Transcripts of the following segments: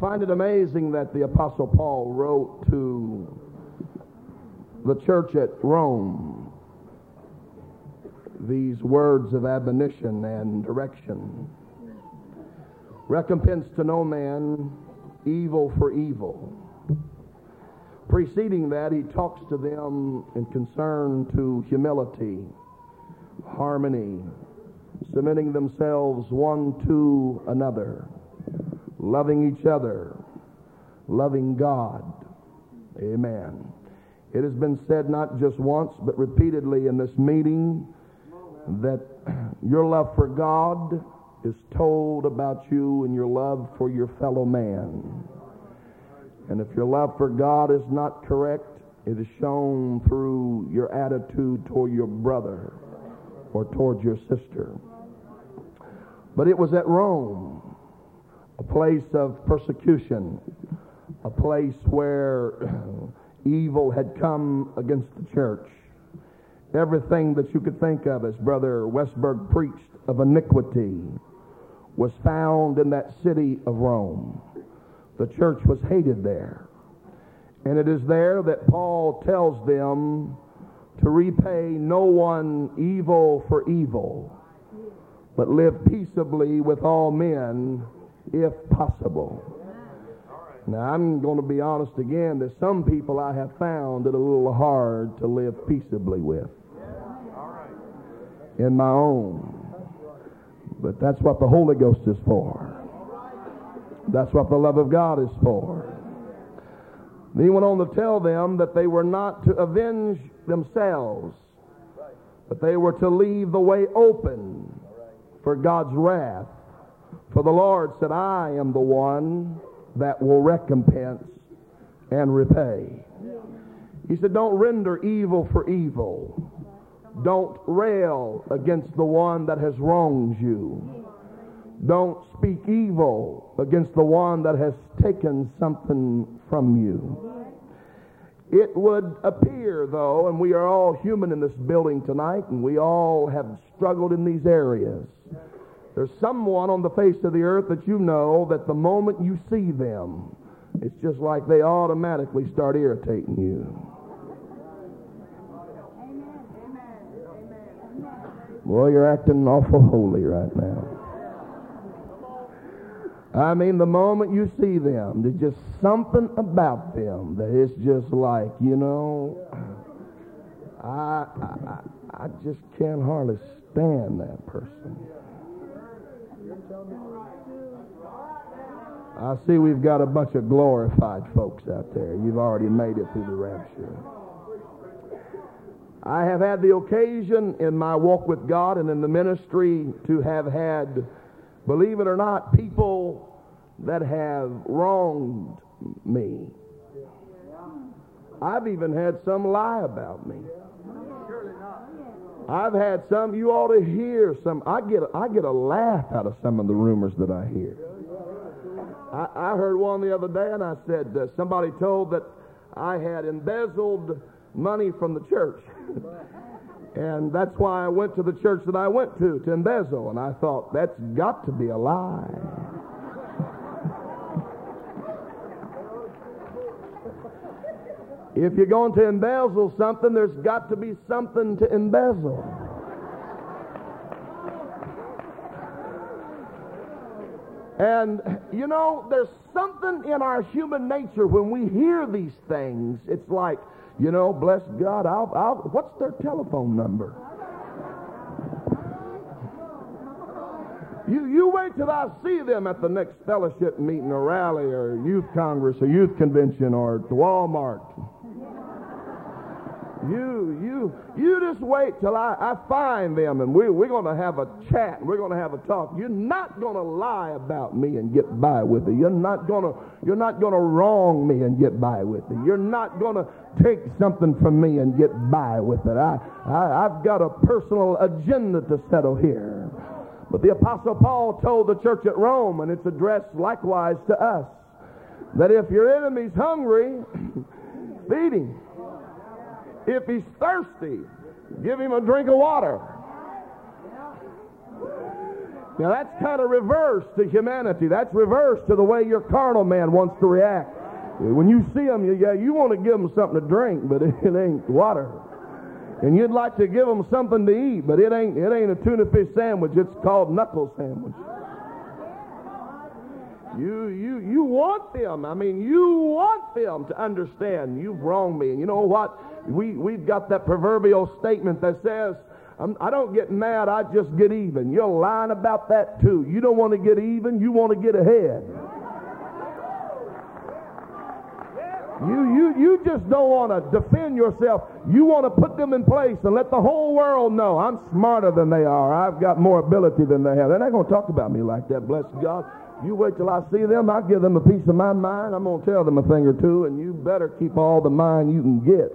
I find it amazing that the Apostle Paul wrote to the church at Rome these words of admonition and direction. Recompense to no man, evil for evil. Preceding that, he talks to them in concern to humility, harmony, submitting themselves one to another, loving each other, loving God. Amen. It has been said not just once, but repeatedly in this meeting that your love for God is told about you and your love for your fellow man. And if your love for God is not correct, it is shown through your attitude toward your brother or toward your sister. But it was at Rome, a place of persecution, a place where evil had come against the church. Everything that you could think of, as Brother Westberg preached, of iniquity was found in that city of Rome. The church was hated there. And it is there that Paul tells them to repay no one evil for evil, but live peaceably with all men if possible. Now, I'm going to be honest again. There's some people I have found that are a little hard to live peaceably with in my own. But that's what the Holy Ghost is for. That's what the love of God is for. Then he went on to tell them that they were not to avenge themselves, but they were to leave the way open for God's wrath. For the Lord said, I am the one that will recompense and repay. He said, don't render evil for evil. Don't rail against the one that has wronged you. Don't speak evil against the one that has taken something from you. It would appear, though, and we are all human in this building tonight, and we all have struggled in these areas. There's someone on the face of the earth that you know that the moment you see them, it's just like they automatically start irritating you. Boy, you're acting awful holy right now. I mean, the moment you see them, there's just something about them that it's just like, you know, I just can't hardly stand that person. I see we've got a bunch of glorified folks out there. You've already made it through the rapture. I have had the occasion in my walk with God and in the ministry to have had, believe it or not, people that have wronged me. I've even had some lie about me. I've had some, you ought to hear some. I get a laugh out of some of the rumors that I hear. I heard one the other day, and I said, somebody told that I had embezzled money from the church. And that's why I went to the church that I went to embezzle. And I thought, that's got to be a lie. If you're going to embezzle something, there's got to be something to embezzle. And, you know, there's something in our human nature when we hear these things. It's like, you know, bless God, what's their telephone number? You wait till I see them at the next fellowship meeting or rally or youth congress or youth convention or at Walmart. You just wait till I find them, and we're going to have a chat, and we're going to have a talk. You're not going to lie about me and get by with it. You're not going to wrong me and get by with it. You're not going to take something from me and get by with it. I've got a personal agenda to settle here. But the Apostle Paul told the church at Rome, and it's addressed likewise to us, that if your enemy's hungry, feed him. If he's thirsty, give him a drink of water. Now that's kind of reverse to humanity. That's reverse to the way your carnal man wants to react. When you see them, you want to give them something to drink, but it ain't water. And you'd like to give them something to eat, but it ain't a tuna fish sandwich. It's called knuckle sandwich. You want them. I mean, you want them to understand you've wronged me. And you know what? We've got that proverbial statement that says, I don't get mad, I just get even. You're lying about that too. You don't want to get even, you want to get ahead. You just don't want to defend yourself. You want to put them in place and let the whole world know I'm smarter than they are. I've got more ability than they have. They're not going to talk about me like that, bless God. You wait till I see them, I'll give them a piece of my mind. I'm going to tell them a thing or two, and you better keep all the mind you can get.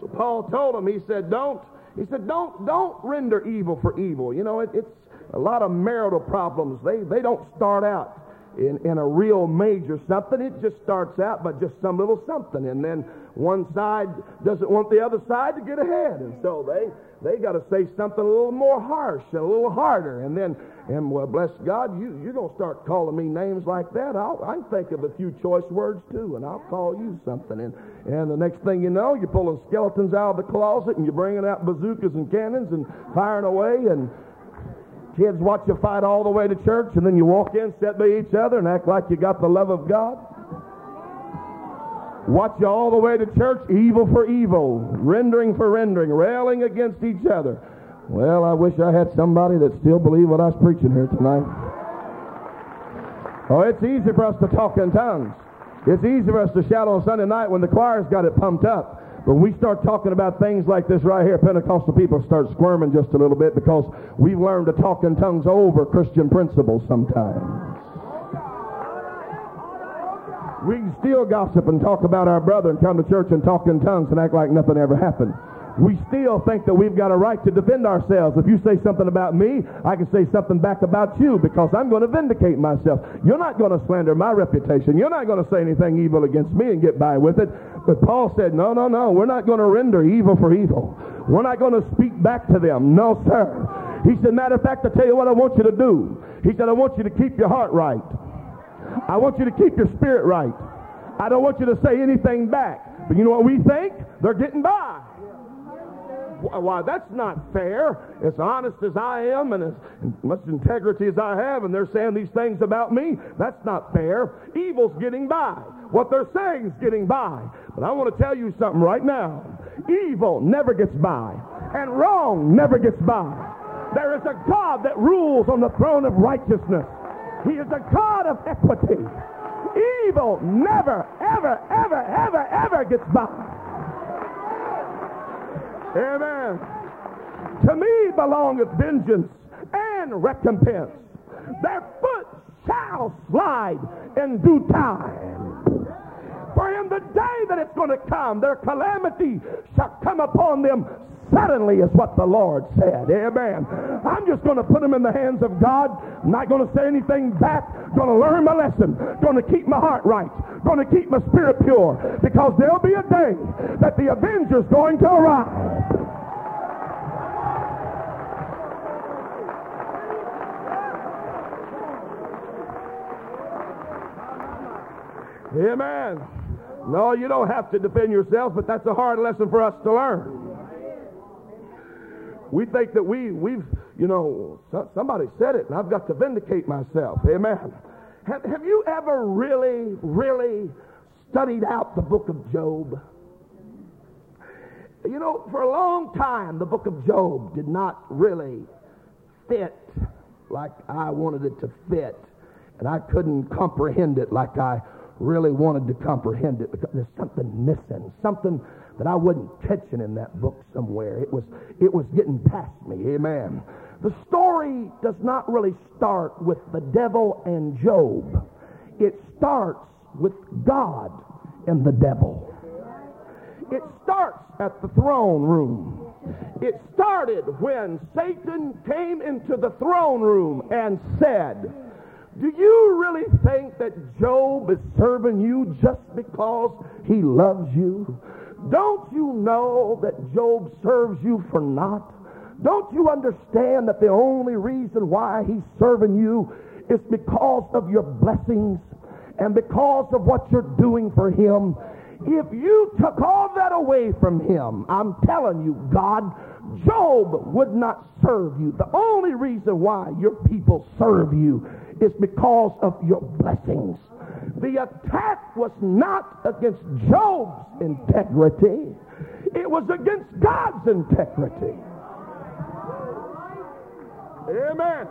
So Paul told him, he said, don't render evil for evil. You know, it's a lot of marital problems. They don't start out in a real major something. It just starts out by just some little something, and then one side doesn't want the other side to get ahead, and so they got to say something a little more harsh and a little harder, and well, bless God, you're going to start calling me names like that. I can think of a few choice words too, and I'll call you something, and the next thing you know, you're pulling skeletons out of the closet, and you're bringing out bazookas and cannons and firing away, and kids watch you fight all the way to church, and then you walk in, sit by each other, and act like you got the love of God. Watch you all the way to church, evil for evil, rendering for rendering, railing against each other. Well, I wish I had somebody that still believed what I was preaching here tonight. Oh, it's easy for us to talk in tongues. It's easy for us to shout on Sunday night when the choir's got it pumped up. But when we start talking about things like this right here, Pentecostal people start squirming just a little bit, because we've learned to talk in tongues over Christian principles sometimes. We can still gossip and talk about our brother and come to church and talk in tongues and act like nothing ever happened. We still think that we've got a right to defend ourselves. If you say something about me, I can say something back about you, because I'm going to vindicate myself. You're not going to slander my reputation. You're not going to say anything evil against me and get by with it. But Paul said, no, we're not going to render evil for evil. We're not going to speak back to them. No, sir. He said, matter of fact, I'll tell you what I want you to do. He said, I want you to keep your heart right. I want you to keep your spirit right. I don't want you to say anything back. But you know what we think? They're getting by. Why, that's not fair. As honest as I am and as much integrity as I have, and they're saying these things about me, that's not fair. Evil's getting by. What they're saying is getting by. But I want to tell you something right now. Evil never gets by, and wrong never gets by. There is a God that rules on the throne of righteousness. He is a God of equity. Evil never, ever, ever, ever, ever gets by. Amen. To me belongeth vengeance and recompense. Their foot shall slide in due time. For in the day that it's going to come, their calamity shall come upon them suddenly, is what the Lord said. Amen. I'm just going to put them in the hands of God. I'm not going to say anything back. I'm going to learn my lesson. I'm going to keep my heart right. I'm going to keep my spirit pure, because there'll be a day that the avenger's going to arrive. Amen. No, you don't have to defend yourself, but that's a hard lesson for us to learn. We think that we've, you know, somebody said it, and I've got to vindicate myself. Amen. Have you ever really, really studied out the book of Job? You know, for a long time, the book of Job did not really fit like I wanted it to fit, and I couldn't comprehend it like I really wanted to comprehend it, because there's something missing, something that I wasn't catching in that book somewhere. It was getting past me. Amen. The story does not really start with the devil and Job. It starts with God and the devil. It starts at the throne room. It started when Satan came into the throne room and said, do you really think that Job is serving you just because he loves you? Don't you know that Job serves you for naught? Don't you understand that the only reason why he's serving you is because of your blessings and because of what you're doing for him? If you took all that away from him, I'm telling you, God, Job would not serve you. The only reason why your people serve you is because of your blessings. The attack was not against Job's integrity. It was against God's integrity. Amen.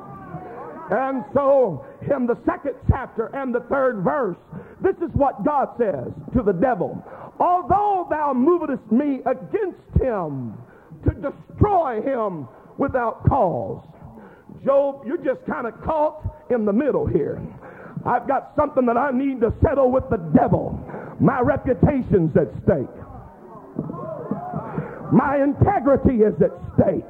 And so in the second chapter and the third verse, this is what God says to the devil. Although thou movedest me against him to destroy him without cause. Job, you're just kind of caught in the middle here. I've got something that I need to settle with the devil. My reputation's at stake. My integrity is at stake.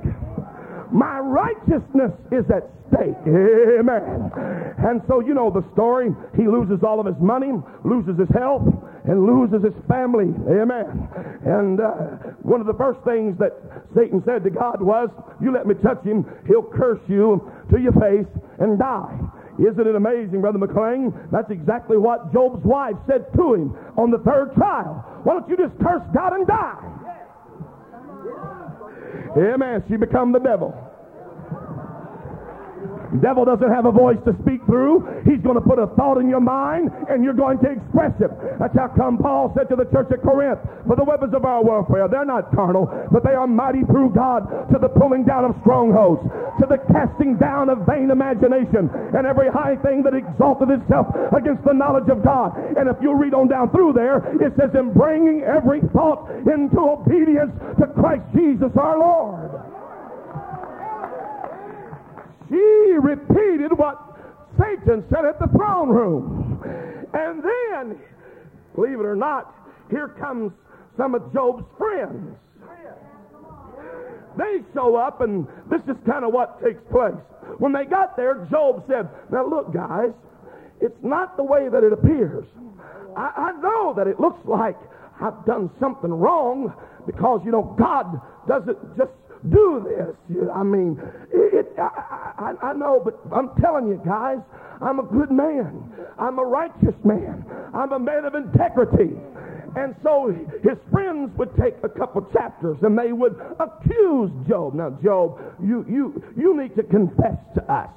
My righteousness is at stake. Amen. And so you know the story. He loses all of his money, loses his health, and loses his family. Amen. And one of the first things that Satan said to God was, you let me touch him, he'll curse you to your face and die. Isn't it amazing, Brother McClain? That's exactly what Job's wife said to him on the third trial. Why don't you just curse God and die? Amen. She become the devil. Devil doesn't have a voice to speak through. He's going to put a thought in your mind, and you're going to express it. That's how come Paul said to the church at Corinth, for the weapons of our warfare, they're not carnal, but they are mighty through God to the pulling down of strongholds, to the casting down of vain imagination, and every high thing that exalted itself against the knowledge of God. And if you read on down through there, it says, in bringing every thought into obedience to Christ Jesus our Lord. She repeated what Satan said at the throne room. And then, believe it or not, here comes some of Job's friends. They show up, and this is kind of what takes place. When they got there, Job said, now look, guys, it's not the way that it appears. I know that it looks like I've done something wrong because, you know, God doesn't just do this. I mean, I know, but I'm telling you guys, I'm a good man. I'm a righteous man. I'm a man of integrity. And so his friends would take a couple chapters and they would accuse Job. Now, Job, you need to confess to us.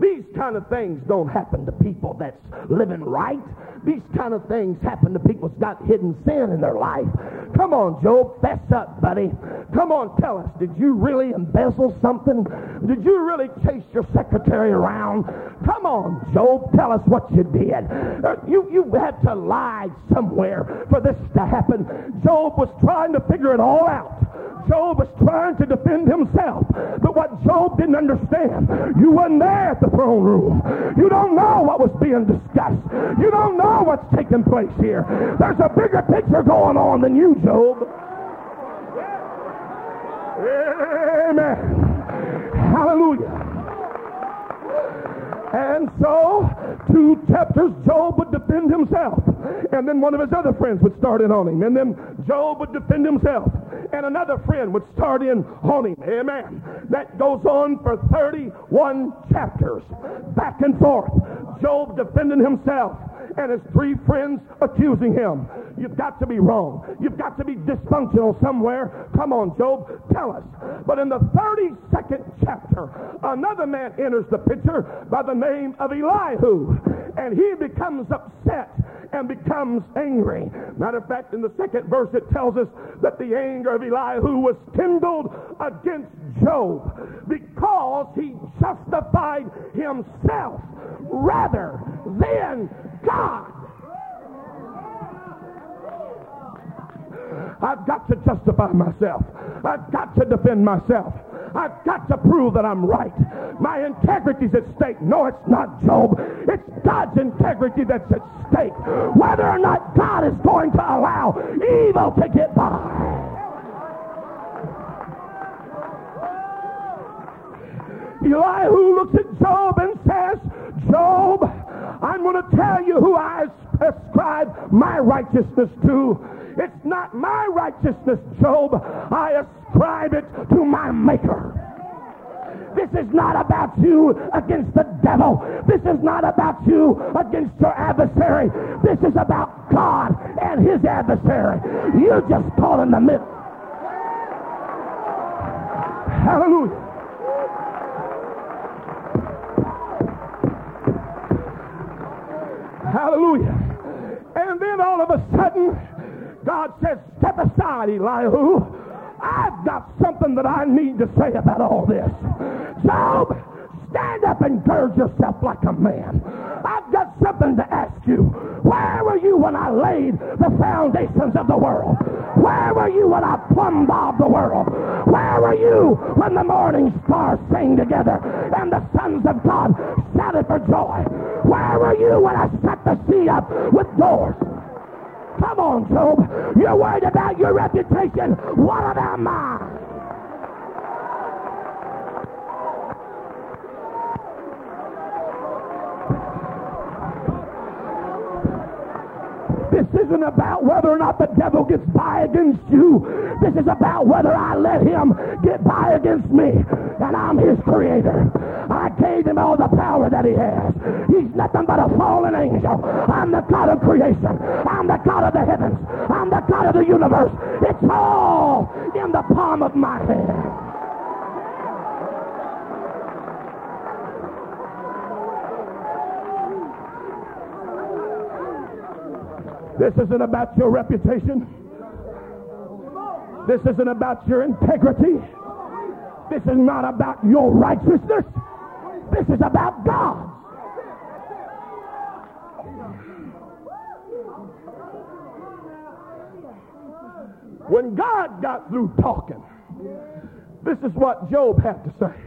These kind of things don't happen to people that's living right. These kind of things happen to people that's got hidden sin in their life. Come on, Job, fess up, buddy. Come on, tell us, did you really embezzle something? Did you really chase your secretary around? Come on, Job, tell us what you did. You had to lie somewhere for this to happen. Job was trying to figure it all out. Job was trying to defend himself. But what Job didn't understand, you weren't there at the throne room. You don't know what was being discussed. You don't know what's taking place here. There's a bigger picture going on than you, Job. Amen. Hallelujah. And so, 2 chapters, Job would defend himself. And then one of his other friends would start in on him. And then Job would defend himself. And another friend would start in on him. Amen. That goes on for 31 chapters. Back and forth. Job defending himself. And his 3 friends accusing him. You've got to be wrong. You've got to be dysfunctional somewhere. Come on, Job, tell us. But in the 32nd chapter, another man enters the picture by the name of Elihu. And he becomes upset and becomes angry. Matter of fact, in the 2nd verse, it tells us that the anger of Elihu was kindled against Job because he justified himself rather than God. I've got to justify myself. I've got to defend myself. I've got to prove that I'm right. My integrity's at stake. No, it's not, Job. It's God's integrity that's at stake. Whether or not God is going to allow evil to get by. Elihu looks at Job and says, Job, I'm going to tell you who I ascribe my righteousness to. It's not my righteousness, Job. I ascribe it to my Maker. This is not about you against the devil. This is not about you against your adversary. This is about God and his adversary. You just caught in the middle. Hallelujah. Hallelujah. And then all of a sudden, God says, step aside, Elihu. I've got something that I need to say about all this. Job, stand up and gird yourself like a man. I've got something to ask you. Where were you when I laid the foundations of the world? Where were you when I plumb bobbed the world? Where were you when the morning stars sang together and the sons of God shouted for joy? Where were you when I set the sea up with doors? Come on, Job. You're worried about your reputation. What about mine? This isn't about whether or not the devil gets by against you. This is about whether I let him get by against me. And I'm his creator. I gave him all the power that he has. He's nothing but a fallen angel. I'm the God of creation. I'm the God of the heavens. I'm the God of the universe. It's all in the palm of my hand. This isn't about your reputation. This isn't about your integrity. This is not about your righteousness. This is about God. When God got through talking, this is what Job had to say.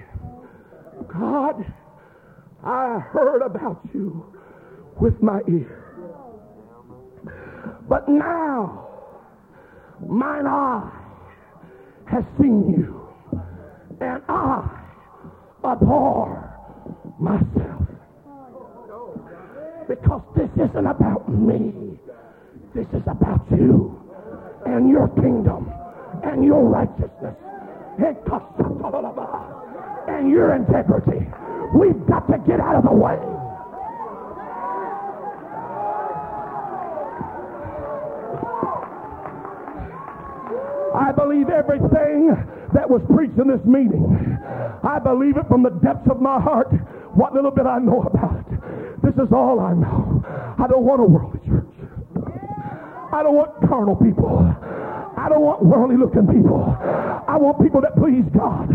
God, I heard about you with my ear. But now, mine eye has seen you, and I abhor myself. Because this isn't about me. This is about you and your kingdom and your righteousness and your integrity. We've got to get out of the way. I believe everything that was preached in this meeting. I believe it from the depths of my heart, what little bit I know about it. This is all I know. I don't want a worldly church. I don't want carnal people. I don't want worldly looking people. I want people that please God.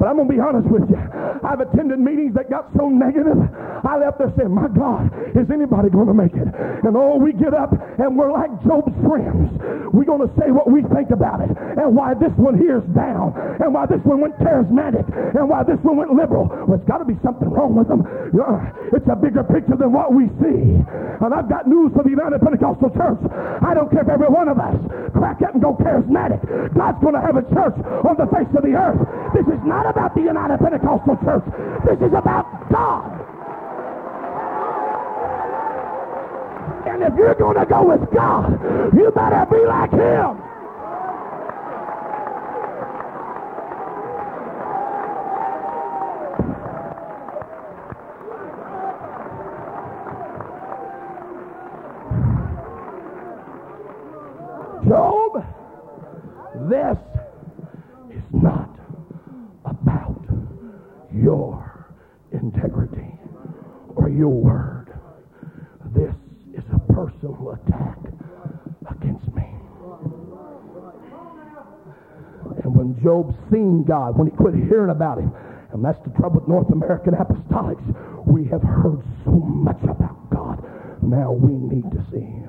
But I'm going to be honest with you. I've attended meetings that got so negative, I left there saying, my God, is anybody going to make it? And oh, we get up and we're like Job's friends. We're going to say what we think about it and why this one here's down and why this one went charismatic and why this one went liberal. Well, it's got to be something wrong with them. It's a bigger picture than what we see. And I've got news for the United Pentecostal Church. I don't care if every one of us crack up and go charismatic. God's going to have a church on the face of the earth. This is not about the United Pentecostal Church. This is about God. And if you're going to go with God, you better be like him. Job, this is not about your integrity or your word. This is a personal attack against me. And when Job seen God, when he quit hearing about him, and that's the trouble with North American apostolics, we have heard so much about God. Now we need to see him.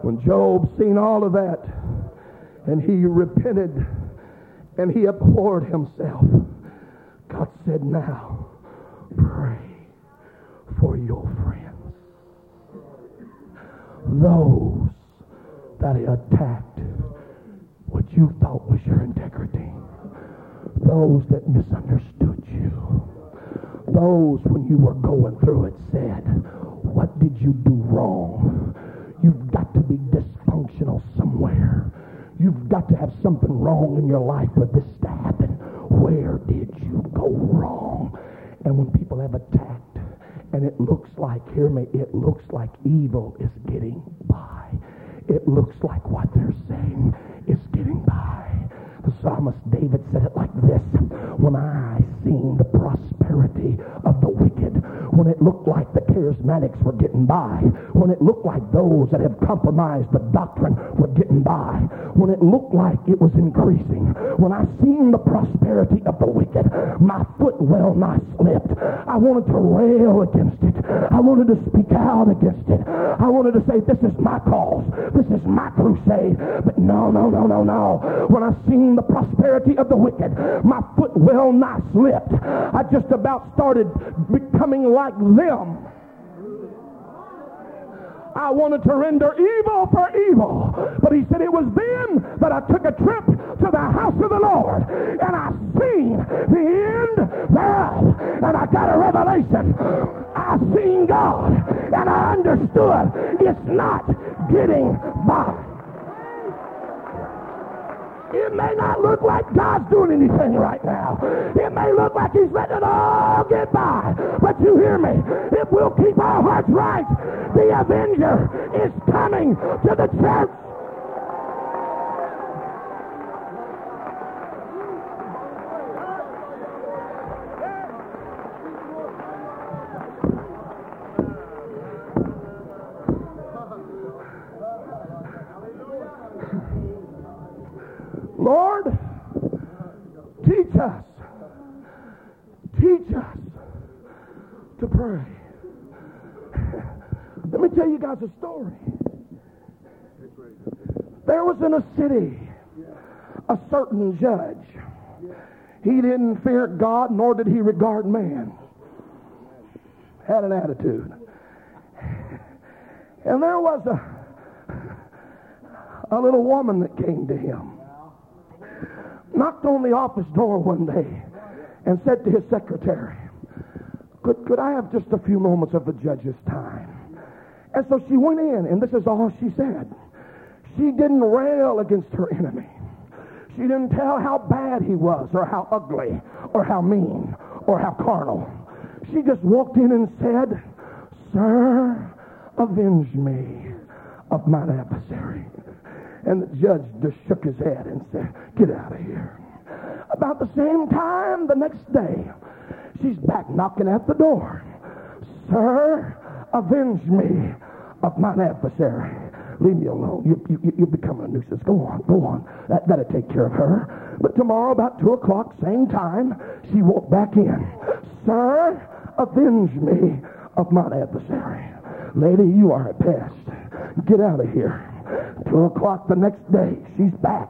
When Job seen all of that, and he repented, and he abhorred himself, God said, now pray for your friends, those that attacked what you thought was your integrity, those that misunderstood you, those when you were going through it said, what did you do wrong? You've got to be dysfunctional somewhere. somewhere. You've got to have something wrong in your life for this to happen. Where did you go wrong? And when people have attacked, and it looks like, hear me, it looks like evil is getting by. It looks like what they're saying is getting by. The psalmist David said it like this: when I seen the prosperity of the wicked, when it looked like the charismatics were getting by, when it looked like those that have compromised the doctrine were getting by, when it looked like it was increasing, when I seen the prosperity of the wicked, my foot well nigh slipped. I wanted to rail against it. I wanted to speak out against it. I wanted to say, this is my cause. This is my crusade. But no. When I seen the prosperity of the wicked, my foot well nigh slipped. I just about started becoming like them. I wanted to render evil for evil. But he said it was then that I took a trip to the house of the Lord, and I seen the end thereof. And I got a revelation. I seen God, and I understood it's not getting by. It may not look like God's doing anything right now. It may look like he's letting it all get by. But you hear me, if we'll keep our hearts right, the avenger is coming to the church. Lord, teach us to pray. Let me tell you guys a story. There was in a city a certain judge. He didn't fear God, nor did he regard man. Had an attitude. And there was a little woman that came to him. Knocked on the office door one day and said to his secretary, could I have just a few moments of the judge's time? And so she went in, and this is all she said. She didn't rail against her enemy. She didn't tell how bad he was, or how ugly, or how mean, or how carnal. She just walked in and said, "Sir, avenge me of mine adversary." And the judge just shook his head and said, "Get out of here." About the same time the next day, she's back knocking at the door. "Sir, avenge me of mine adversary." "Leave me alone. You're becoming a nuisance. Go on. That'll take care of her." But tomorrow about 2 o'clock, same time, she walked back in. "Sir, avenge me of mine adversary." "Lady, you are a pest. Get out of here." 2 o'clock the next day, she's back.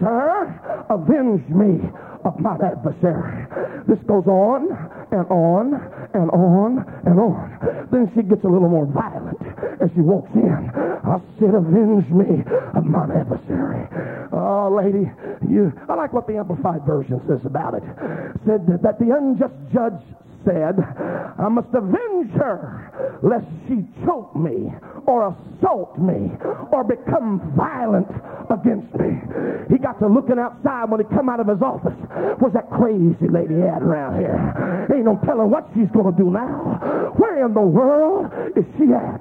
"Sir, avenge me of my adversary." This goes on and on and on and on. Then she gets a little more violent as she walks in. "I said, avenge me of my adversary." "Oh, lady, you..." I like what the Amplified Version says about it. Said that the unjust judge said, "I must avenge her, lest she choke me, or assault me, or become violent against me." He got to looking outside when he come out of his office. "What's that crazy lady at around here? Ain't no telling what she's going to do now. Where in the world is she at?"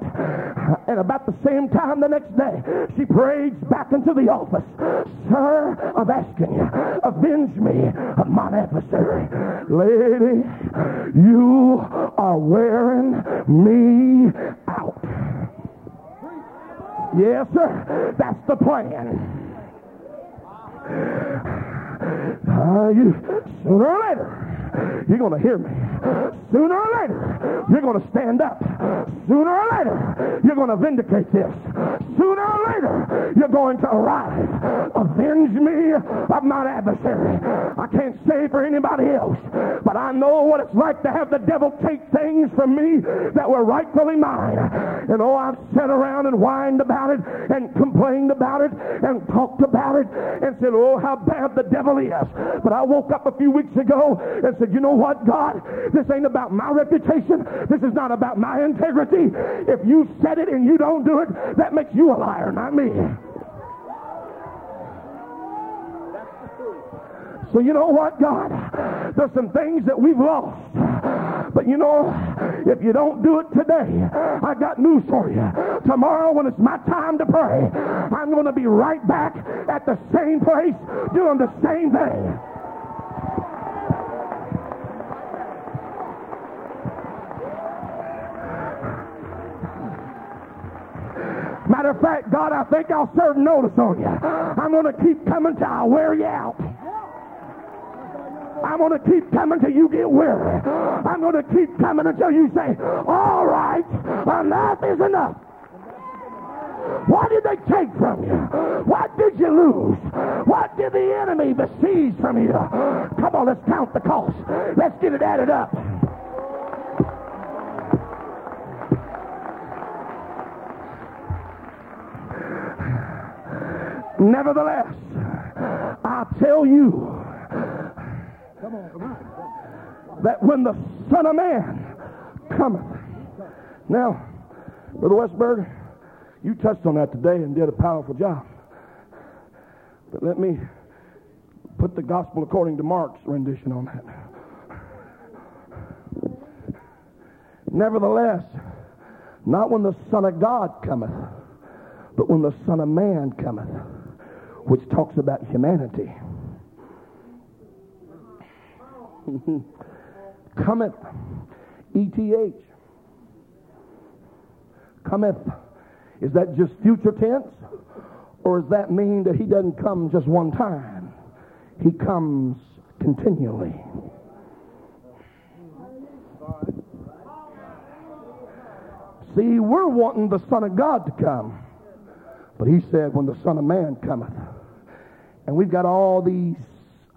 And about the same time the next day, she parades back into the office. "Sir, I'm asking you, avenge me of my adversary." "Lady, you are wearing me out." Yes, sir, that's the plan. Sooner or later, you're going to hear me. Sooner or later, you're going to stand up. Sooner or later, you're going to vindicate this. Sooner or later, you're going to arrive. Avenge me of my adversary. I can't say for anybody else, but I know what it's like to have the devil take things from me that were rightfully mine. And oh, I've sat around and whined about it, and complained about it, and talked about it, and said, "Oh, how bad the devil is." But I woke up a few weeks ago and said, "You know what, God? This ain't about my reputation. This is not about my integrity. If you said it and you don't do it, that makes you a liar, not me." So you know what, God? There's some things that we've lost. But you know, if you don't do it today, I got news for you. Tomorrow when it's my time to pray, I'm going to be right back at the same place doing the same thing. Matter of fact, God, I think I'll serve notice on you. I'm going to keep coming till I wear you out. I'm going to keep coming till you get weary. I'm going to keep coming until you say, all right, enough is enough. What did they take from you? What did you lose? What did the enemy besiege from you? Come on, let's count the cost. Let's get it added up. Nevertheless, I tell you, that when the Son of Man cometh. Now, Brother Westberg, you touched on that today and did a powerful job. But let me put the gospel according to Mark's rendition on that. Nevertheless, not when the Son of God cometh, but when the Son of Man cometh, which talks about humanity. Cometh, ETH. Cometh. Is that just future tense? Or does that mean that he doesn't come just one time? He comes continually. See, we're wanting the Son of God to come. But he said, when the Son of Man cometh. And we've got all these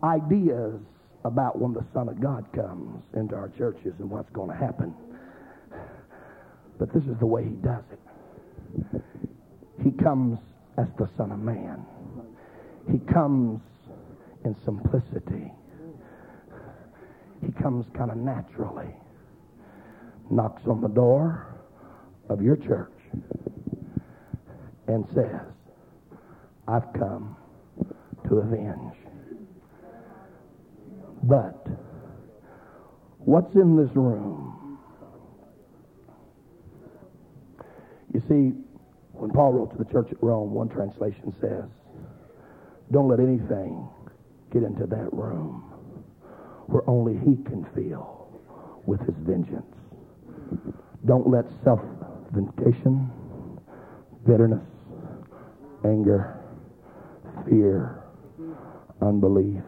ideas about when the Son of God comes into our churches and what's going to happen. But this is the way he does it. He comes as the Son of Man. He comes in simplicity. He comes kind of naturally. Knocks on the door of your church and says, I've come to avenge. But what's in this room? You see, when Paul wrote to the church at Rome, one translation says, don't let anything get into that room where only he can feel with his vengeance. Don't let self-vindication, bitterness, anger, fear, unbelief,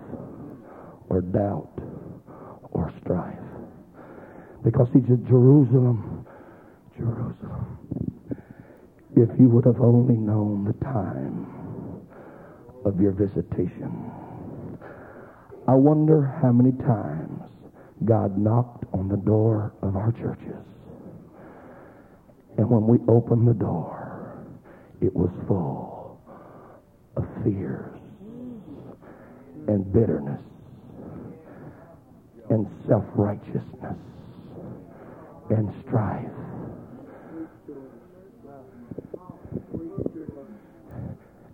or doubt, or strife. Because he said, Jerusalem, Jerusalem, if you would have only known the time of your visitation. I wonder how many times God knocked on the door of our churches. And when we opened the door, it was full of fears and bitterness and self-righteousness and strife.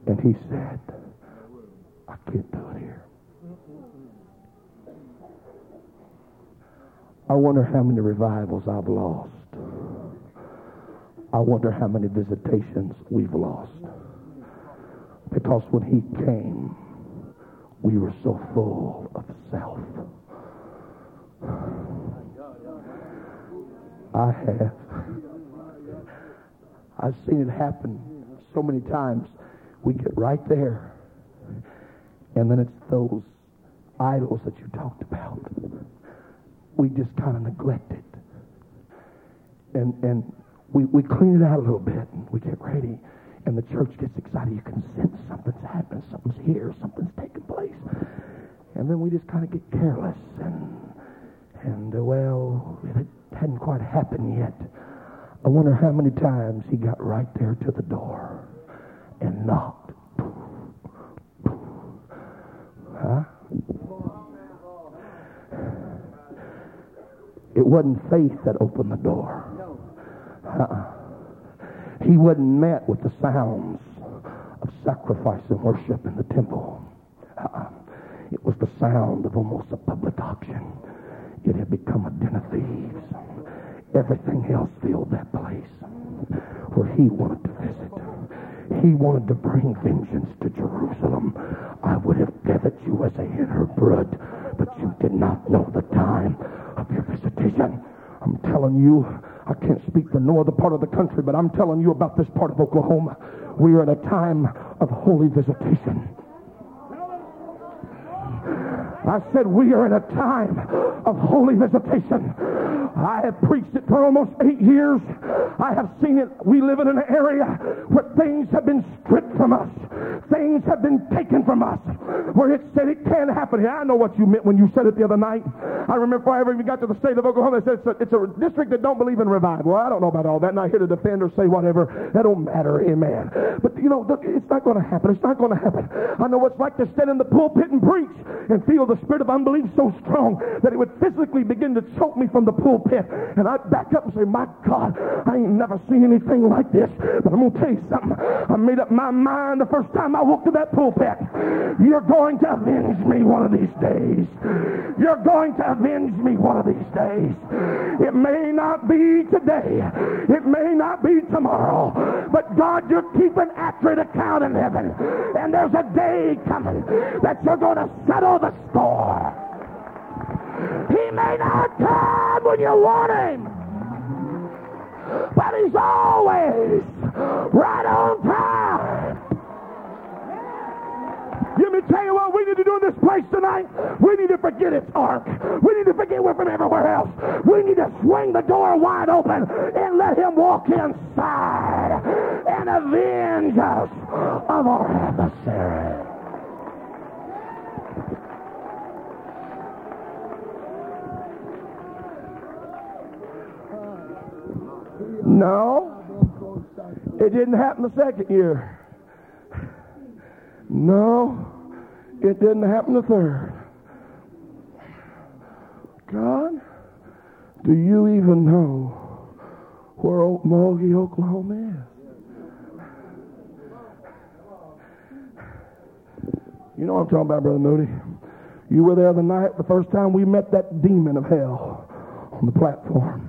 And he said, I can't do it here. I wonder how many revivals I've lost. I wonder how many visitations we've lost. Because when he came, we were so full of self. I've seen it happen so many times. We get right there, and then it's those idols that you talked about. We just kind of neglect it, and we clean it out a little bit, and we get ready, and the church gets excited. You can sense something's happening, something's here, something's taking place, and then we just kind of get careless and it hadn't quite happened yet. I wonder how many times he got right there to the door and knocked. Huh? It wasn't faith that opened the door. He wasn't met with the sounds of sacrifice and worship in the temple. sound of almost a public option. It had become a den of thieves. Everything else filled that place where he wanted to visit. He wanted to bring vengeance to Jerusalem. I would have gathered you as a hen her brood, but you did not know the time of your visitation. I'm telling you, I can't speak for no other part of the country, but I'm telling you about this part of Oklahoma. We are in a time of holy visitation. I said we are in a time of holy visitation. I have preached it for almost 8 years. I have seen it. We live in an area where things have been stripped from us. Things have been taken from us. Where it said it can't happen here. I know what you meant when you said it the other night. I remember before I ever even got to the state of Oklahoma, it said it's a district that don't believe in revival. Well, I don't know about all that. Not here to defend or say whatever. That don't matter. Amen. But you know, it's not going to happen. It's not going to happen. I know what it's like to stand in the pulpit and preach and feel the spirit of unbelief so strong that it would physically begin to choke me from the pulpit, and I'd back up and say, my God, I ain't never seen anything like this. But I'm going to tell you something. I made up my mind the first time I walked to that pulpit. You're going to avenge me one of these days. You're going to avenge me one of these days. It may not be today. It may not be tomorrow. But God, you're keeping accurate account in heaven. And there's a day coming that you're going to settle the storm. He may not come when you want him, but he's always right on time. Let me tell you what we need to do in this place tonight. We need to forget its ark. We need to forget we're from everywhere else. We need to swing the door wide open and let him walk inside and avenge us of our adversary. No, it didn't happen the second year. No, it didn't happen the third. God, do you even know where Okmulgee, Oklahoma is? You know what I'm talking about, Brother Moody. You were there the night, the first time we met that demon of hell on the platform.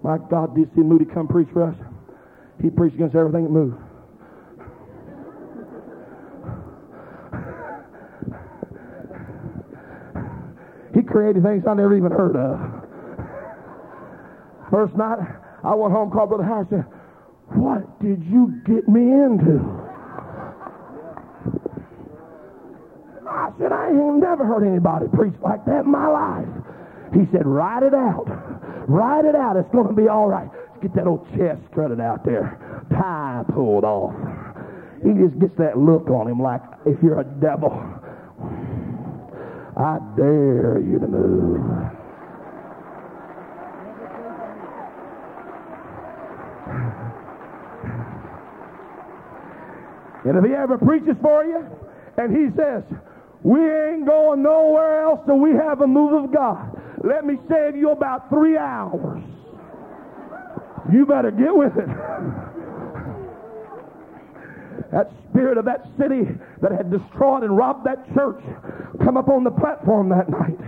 My God, did C. Moody come preach for us? He preached against everything that moved. He created things I never even heard of. First night, I went home, called Brother Howard, and said, what did you get me into? I said, I ain't never heard anybody preach like that in my life. He said, write it out. Write it out. It's going to be all right. Get that old chest strutted out there. Tie pulled off. He just gets that look on him like, if you're a devil, I dare you to move. And if he ever preaches for you, and he says, we ain't going nowhere else till we have a move of God, let me save you about 3 hours. You better get with it. That spirit of that city that had destroyed and robbed that church come up on the platform that night.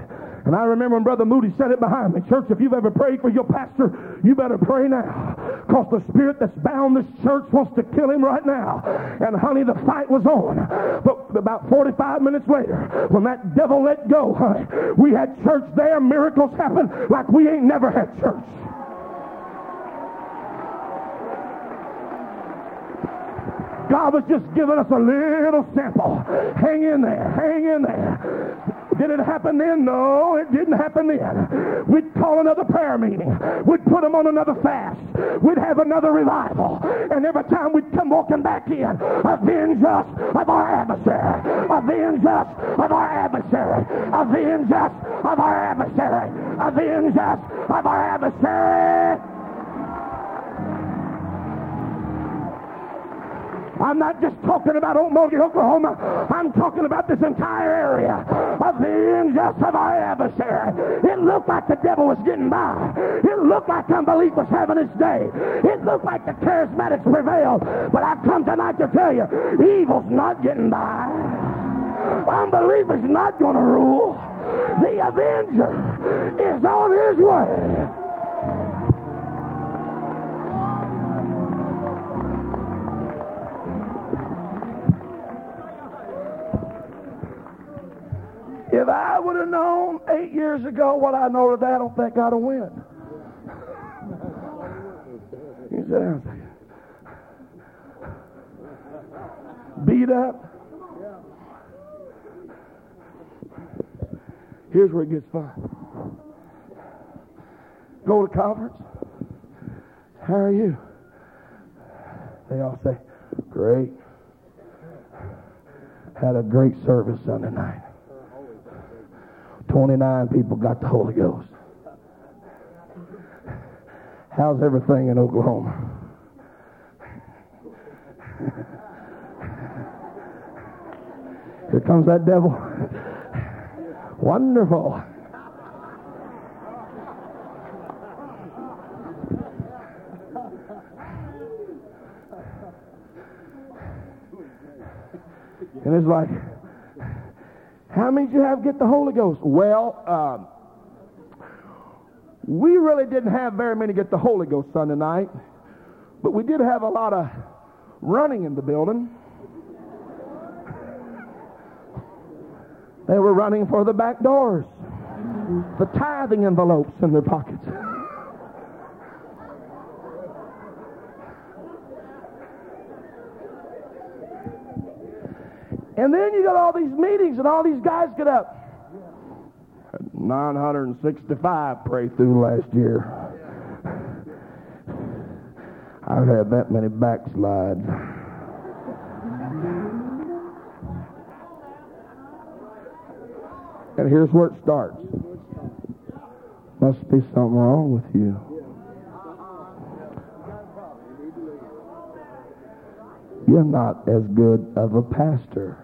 And I remember when Brother Moody said it behind me, church, if you've ever prayed for your pastor, you better pray now, because the spirit that's bound this church wants to kill him right now. And honey, the fight was on. But about 45 minutes later, when that devil let go, honey, we had church there, miracles happened like we ain't never had church. God was just giving us a little sample. Hang in there, hang in there. Did it happen then? No, it didn't happen then. We'd call another prayer meeting. We'd put them on another fast. We'd have another revival. And every time we'd come walking back in, avenge us of our adversary. Avenge us of our adversary. Avenge us of our adversary. Avenge us of our adversary. I'm not just talking about Okmulgee, Oklahoma. I'm talking about this entire area of the injustice of our adversary. It looked like the devil was getting by. It looked like unbelief was having its day. It looked like the charismatics prevailed. But I come tonight to tell you, evil's not getting by. Unbelief is not going to rule. The avenger is on his way. If I would have known 8 years ago what I know today, I don't think I'd have win. You sit down a second. Beat up. Here's where it gets fun. Go to conference. How are you? They all say, great. Had a great service Sunday night. 29 people got the Holy Ghost. How's everything in Oklahoma? Here comes that devil. Wonderful. And it's like, how many did you have get the Holy Ghost? Well, we really didn't have very many get the Holy Ghost Sunday night, but we did have a lot of running in the building. They were running for the back doors, the tithing envelopes in their pockets. And then you got all these meetings and all these guys get up. 965 prayed through last year. I've had that many backslides. And here's where it starts. Must be something wrong with you. You're not as good of a pastor.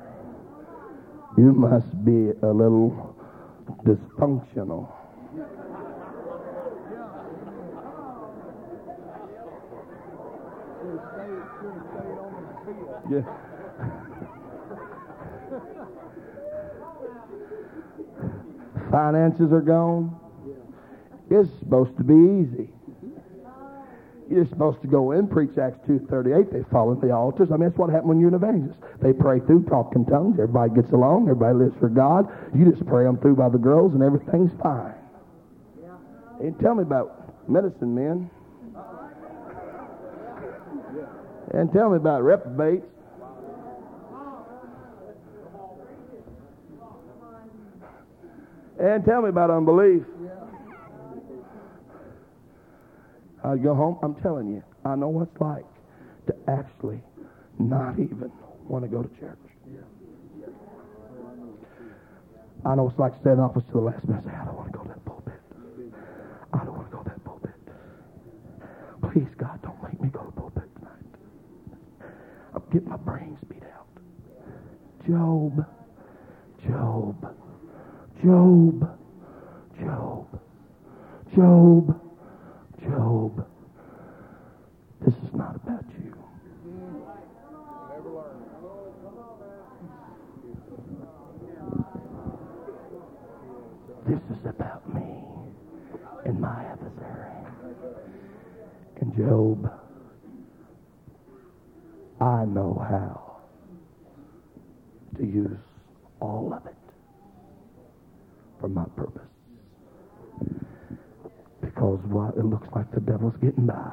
You must be a little dysfunctional. Yeah. Finances are gone. It's supposed to be easy. You're supposed to go in, preach Acts 2.38. They fall at the altars. I mean, that's what happened when you're an evangelist. They pray through, talk in tongues. Everybody gets along. Everybody lives for God. You just pray them through by the girls, and everything's fine. They didn't tell me about medicine men. They didn't tell me about reprobates. They didn't tell me about unbelief. I go home, I'm telling you, I know what it's like to actually not even want to go to church. I know it's like standing office to the last minute and say, I don't want to go to that pulpit. I don't want to go to that pulpit. Please, God, don't make me go to the pulpit tonight. I'm getting my brains beat out. Job, this is not about you. This is about me and my adversary. And Job, I know how to use all of it for my purpose. Because what it looks like the devil's getting by.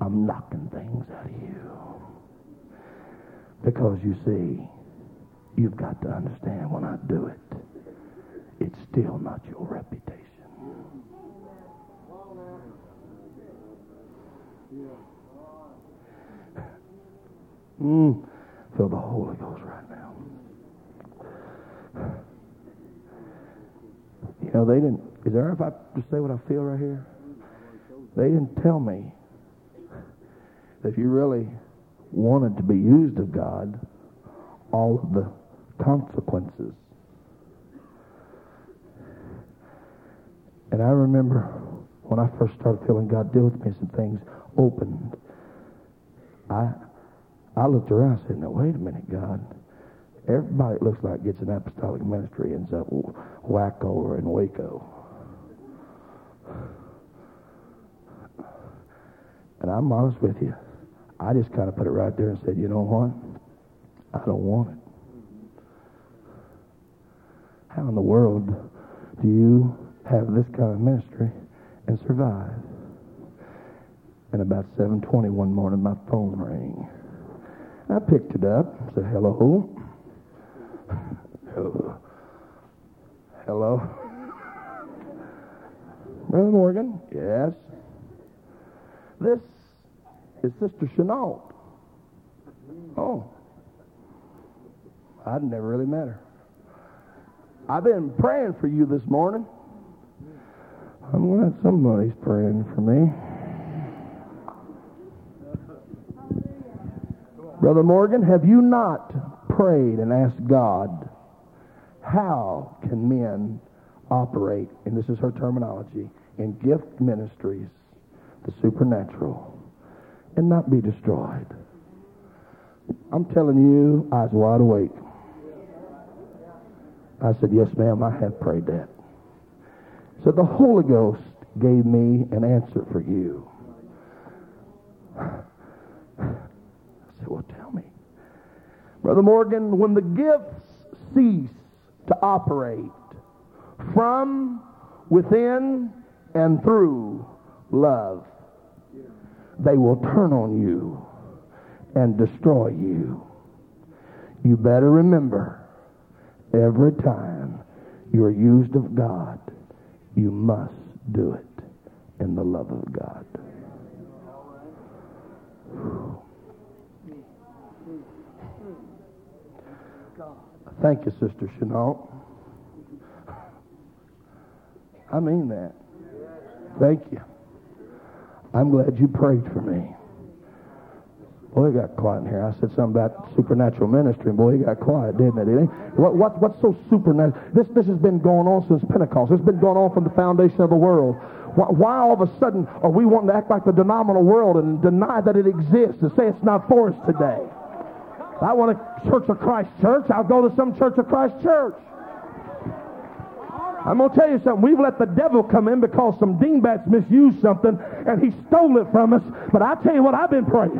I'm knocking things out of you. Because you see, you've got to understand when I do it, it's still not your reputation. Feel the Holy Ghost right now. You know, they didn't. Is there if I just say what I feel right here? They didn't tell me that if you really wanted to be used of God, all of the consequences. And I remember when I first started feeling God deal with me, some things opened. I looked around and said, no, wait a minute, God. Everybody, it looks like, gets an apostolic ministry in Waco or in Waco. And I'm honest with you. I just kind of put it right there and said, you know what? I don't want it. How in the world do you have this kind of ministry and survive? And about 7:20 one morning, my phone rang. I picked it up. I said, hello? Hello? Hello? Brother Morgan? Yes? This is Sister Chennault. Oh. I'd never really met her. I've been praying for you this morning. I'm glad somebody's praying for me. Brother Morgan, have you not prayed and asked God, how can men operate, and this is her terminology, in gift ministries, the supernatural, and not be destroyed? I'm telling you, eyes wide awake. I said, yes, ma'am, I have prayed that. So the Holy Ghost gave me an answer for you. I said, well, tell me. Brother Morgan, when the gifts cease to operate from within and through love, they will turn on you and destroy you. You better remember, every time you're used of God, you must do it in the love of God. Whew. Thank you, Sister Chennault. I mean that. Thank you. I'm glad you prayed for me. Boy, it got quiet in here. I said something about supernatural ministry, and boy, it got quiet, didn't it? What's so supernatural? This has been going on since Pentecost. It's been going on from the foundation of the world. Why all of a sudden are we wanting to act like the denominal world and deny that it exists and say it's not for us today? I want a Church of Christ church. I'll go to some Church of Christ church. I'm going to tell you something. We've let the devil come in because some dingbats misused something, and he stole it from us. But I tell you what, I've been praying.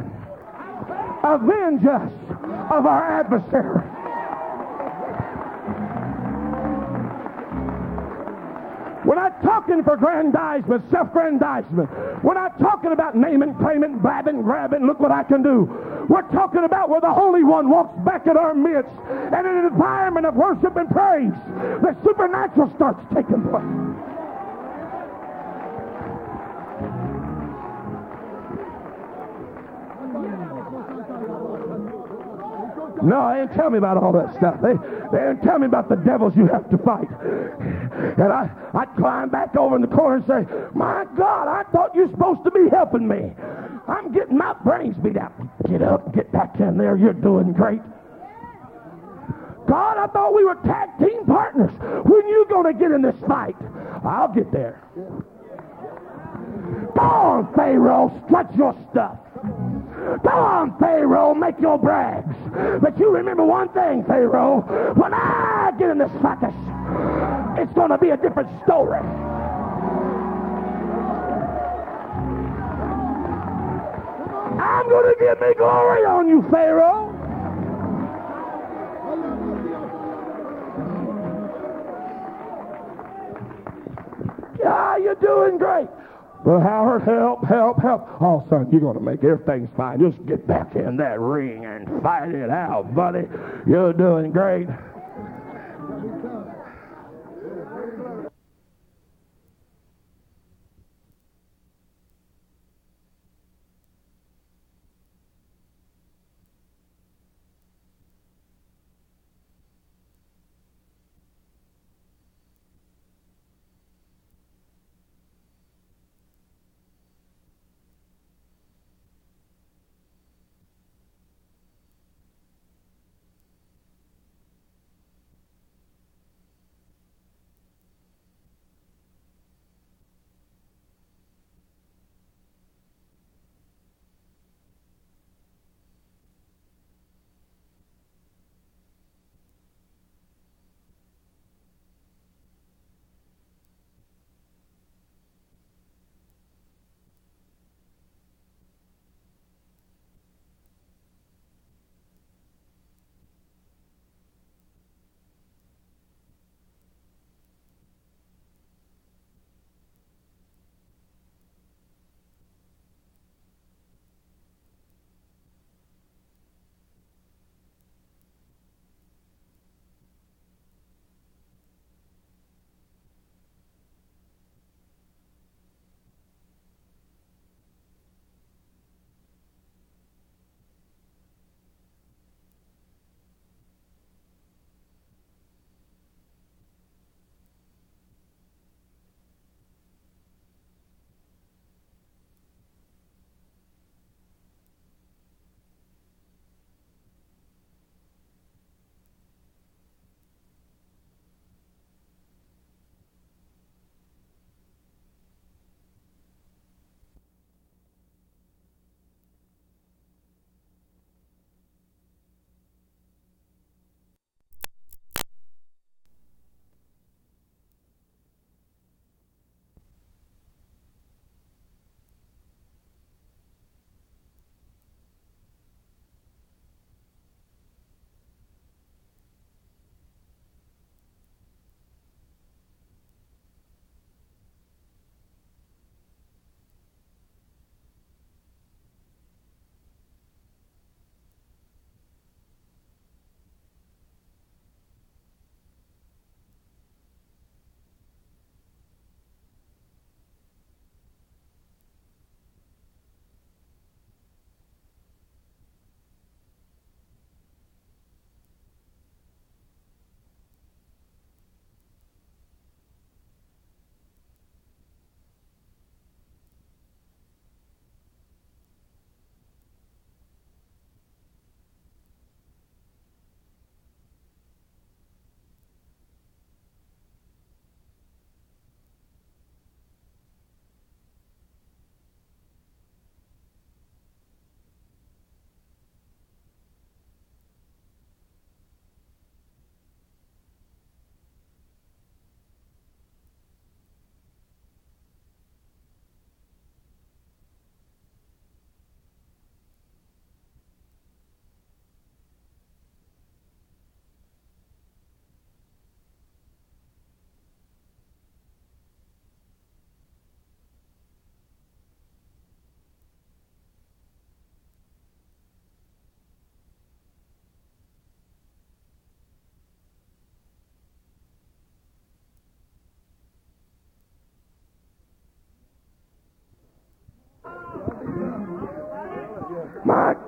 Avenge us of our adversary. We're not talking for aggrandizement, self-aggrandizement. We're not talking about naming, claiming, blabbing, grabbing, look what I can do. We're talking about where the Holy One walks back in our midst, and in an environment of worship and praise, the supernatural starts taking place. No, they didn't tell me about all that stuff. They didn't tell me about the devils you have to fight. And I'd climb back over in the corner and say, my God, I thought you're supposed to be helping me. I'm getting my brains beat out. Get up, get back in there. You're doing great. God, I thought we were tag team partners. When are you going to get in this fight? I'll get there. Go on, Pharaoh, strut your stuff. Go on, Pharaoh, make your brags. But you remember one thing, Pharaoh. When I get in this circus, it's going to be a different story. I'm going to give me glory on you, Pharaoh. Yeah, you're doing great. Well, Howard, help. Oh, son, you're going to make everything's fine. Just get back in that ring and fight it out, buddy. You're doing great.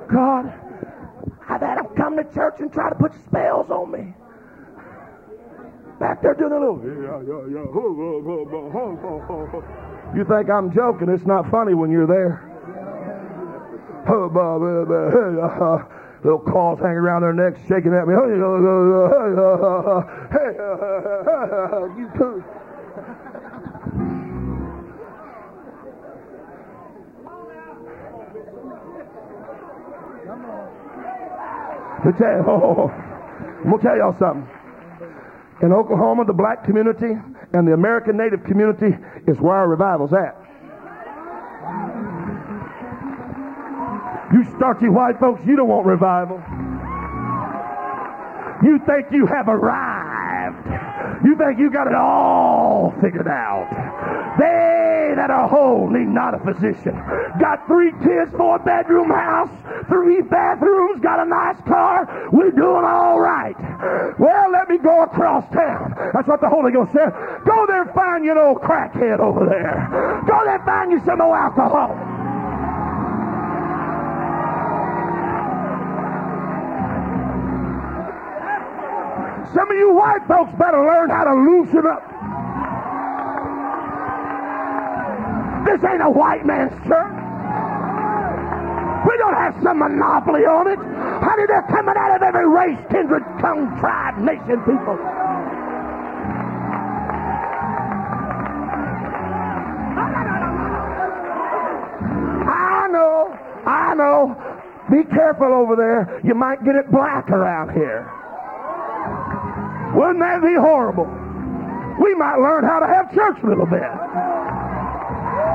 God, I've had them come to church and try to put spells on me. Back there doing a little, you think I'm joking. It's not funny when you're there. Little claws hanging around their necks, shaking at me. I'm going to tell y'all something. In Oklahoma, the black community and the American Native community is where our revival's at. You starchy white folks, you don't want revival. You think you have arrived. You think you got it all figured out. They that are whole need not a physician. Got 3 kids, 4-bedroom house, 3 bathrooms, got a nice car. We're doing all right. Well, let me go across town. That's what the Holy Ghost said. Go there and find your old crackhead over there. Go there and find you some old alcohol. Some of you white folks better learn how to loosen up. This ain't a white man's church. We don't have some monopoly on it. Honey, they're coming out of every race, kindred, tongue, tribe, nation, people. I know. Be careful over there. You might get it black around here. Wouldn't that be horrible? We might learn how to have church a little bit.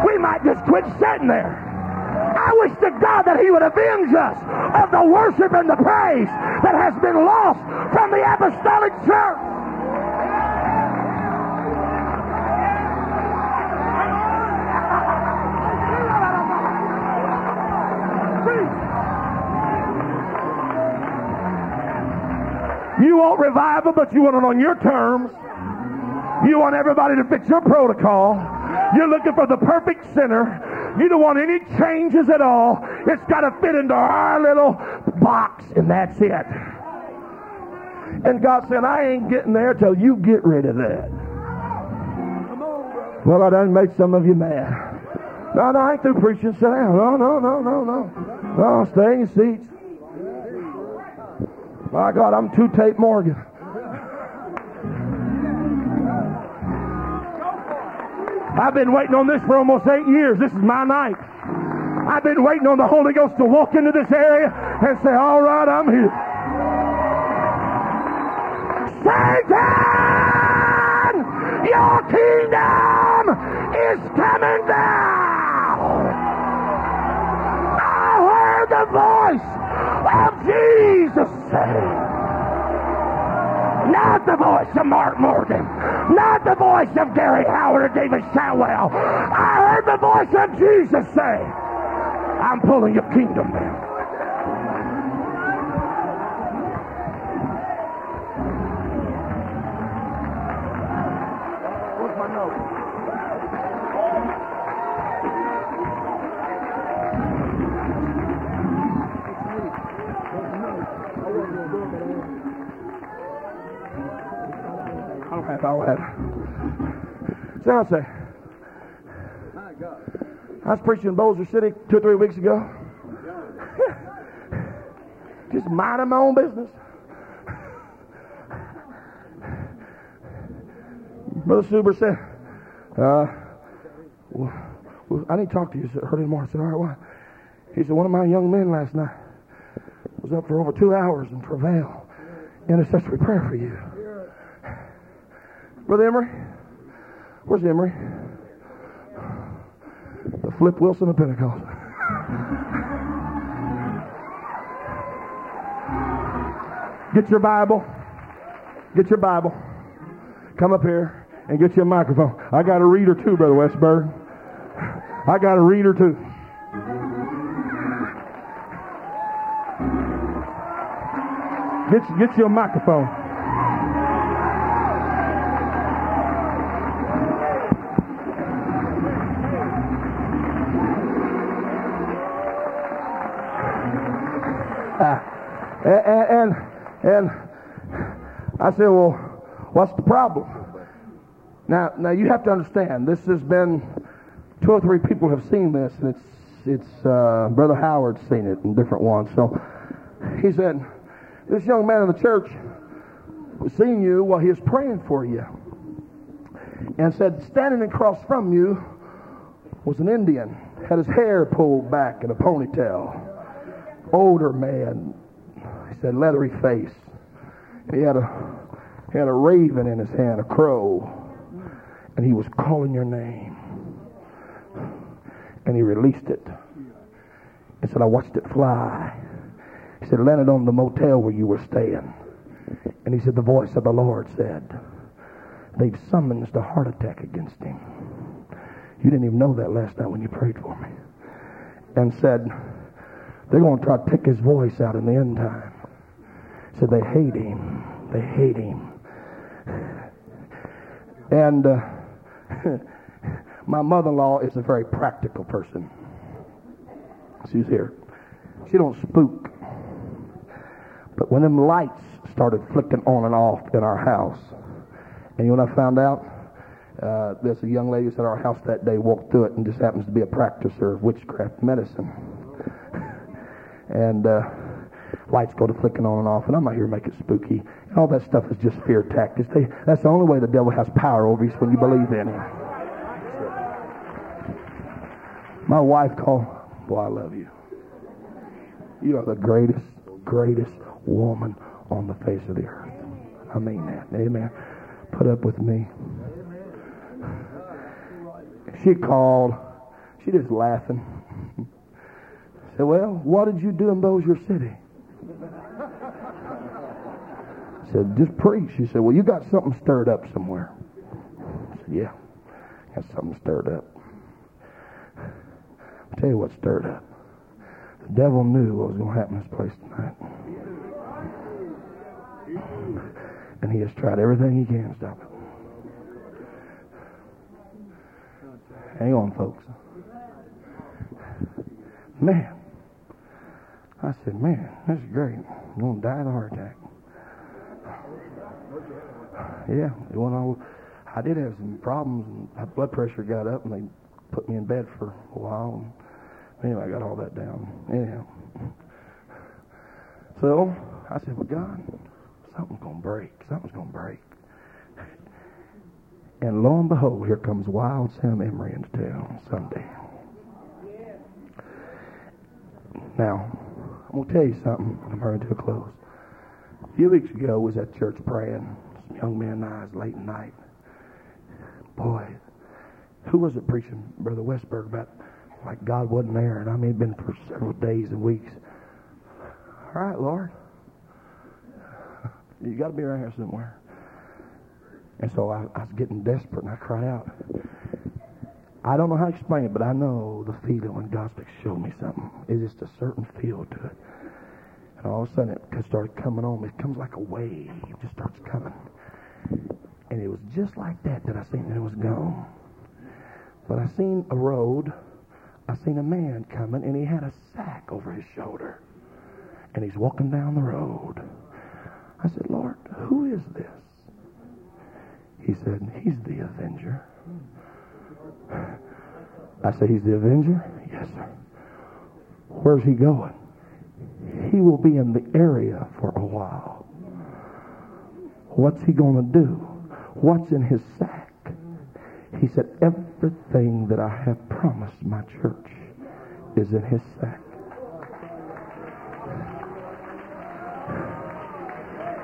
We might just quit sitting there. I wish to God that he would avenge us of the worship and the praise that has been lost from the apostolic church. You want revival, but you want it on your terms. You want everybody to fit your protocol. You're looking for the perfect sinner. You don't want any changes at all. It's got to fit into our little box, and that's it. And God said, I ain't getting there till you get rid of that. Well, I done made some of you mad. No, I ain't through preaching. Sit down. No. Stay in your seats. My God, I'm 2-tape Morgan. I've been waiting on this for almost 8 years. This is my night. I've been waiting on the Holy Ghost to walk into this area and say, all right, I'm here. Satan, your kingdom is coming down. I heard the voice of Jesus saying, not the voice of Mark Morgan, not the voice of Gary Howard or David Shatwell. I heard the voice of Jesus say, I'm pulling your kingdom down. Where's my note? So I say, I was preaching in Bossier City 2 or 3 weeks ago. Just minding my own business. Brother Suber said, well, I need to talk to you early tomorrow. I said, all right, why? He said, one of my young men last night was up for over 2 hours in travail, intercessory prayer for you. Brother Emery? Where's Emery? The Flip Wilson of Pentecostal. Get your Bible. Get your Bible. Come up here and get you a microphone. I got a reader too, Brother Westberg. I got a reader too. Get you a microphone. And I said, well, what's the problem? Now you have to understand, this has been, 2 or 3 people have seen this, and it's Brother Howard's seen it and different ones. So he said, this young man in the church was seeing you while he was praying for you, and said standing across from you was an Indian, had his hair pulled back in a ponytail, older man. He said leathery face. He had a raven in his hand, a crow, and he was calling your name. And he released it. He said, I watched it fly. He said, landed on the motel where you were staying. And he said, the voice of the Lord said, they've summoned the heart attack against him. You didn't even know that last night when you prayed for me. And said, they're going to try to take his voice out in the end time. He said, they hate him. They hate him. And my mother-in-law is a very practical person. She's here. She don't spook. But when them lights started flicking on and off in our house, and you know what I found out? There's a young lady that's at our house that day, walked through it, and just happens to be a practicer of witchcraft medicine. And lights go to flicking on and off, and I'm out here to make it spooky. And all that stuff is just fear tactics. That's the only way the devil has power over you, is when you believe in him. My wife called, boy, I love you. You are the greatest woman on the face of the earth. I mean that. Amen. Put up with me. She called. She just laughing. Said, well, what did you do in Bossier City? I said, just preach. She said, well, you got something stirred up somewhere. I said, yeah, got something stirred up. I'll tell you what stirred up. The devil knew what was going to happen in this place tonight. And he has tried everything he can to stop it. Hang on, folks. Man. I said, man, this is great. I'm going to die of a heart attack. Yeah. I did have some problems, and my blood pressure got up, and they put me in bed for a while. Anyway, I got all that down. Anyhow. So I said, well, God, something's going to break. Something's going to break. And lo and behold, here comes wild Sam Emery into town Sunday. Now, I'm going to tell you something. I'm hurrying to a close. A few weeks ago, I was at church praying. Some young man and I, it was late at night. Boy, who was it preaching, Brother Westberg, about like God wasn't there? And I mean, it'd been for several days and weeks. All right, Lord. You got to be around here somewhere. And so I was getting desperate, and I cried out. I don't know how to explain it, but I know the feeling when God's like, show me something. It's just a certain feel to it. And all of a sudden, it started coming on me. It comes like a wave. It just starts coming. And it was just like that I seen that it was gone. But I seen a road. I seen a man coming, and he had a sack over his shoulder. And he's walking down the road. I said, Lord, who is this? He said, he's the avenger. I said, he's the avenger? Yes, sir. Where's he going? He will be in the area for a while. What's he going to do? What's in his sack? He said, everything that I have promised my church is in his sack.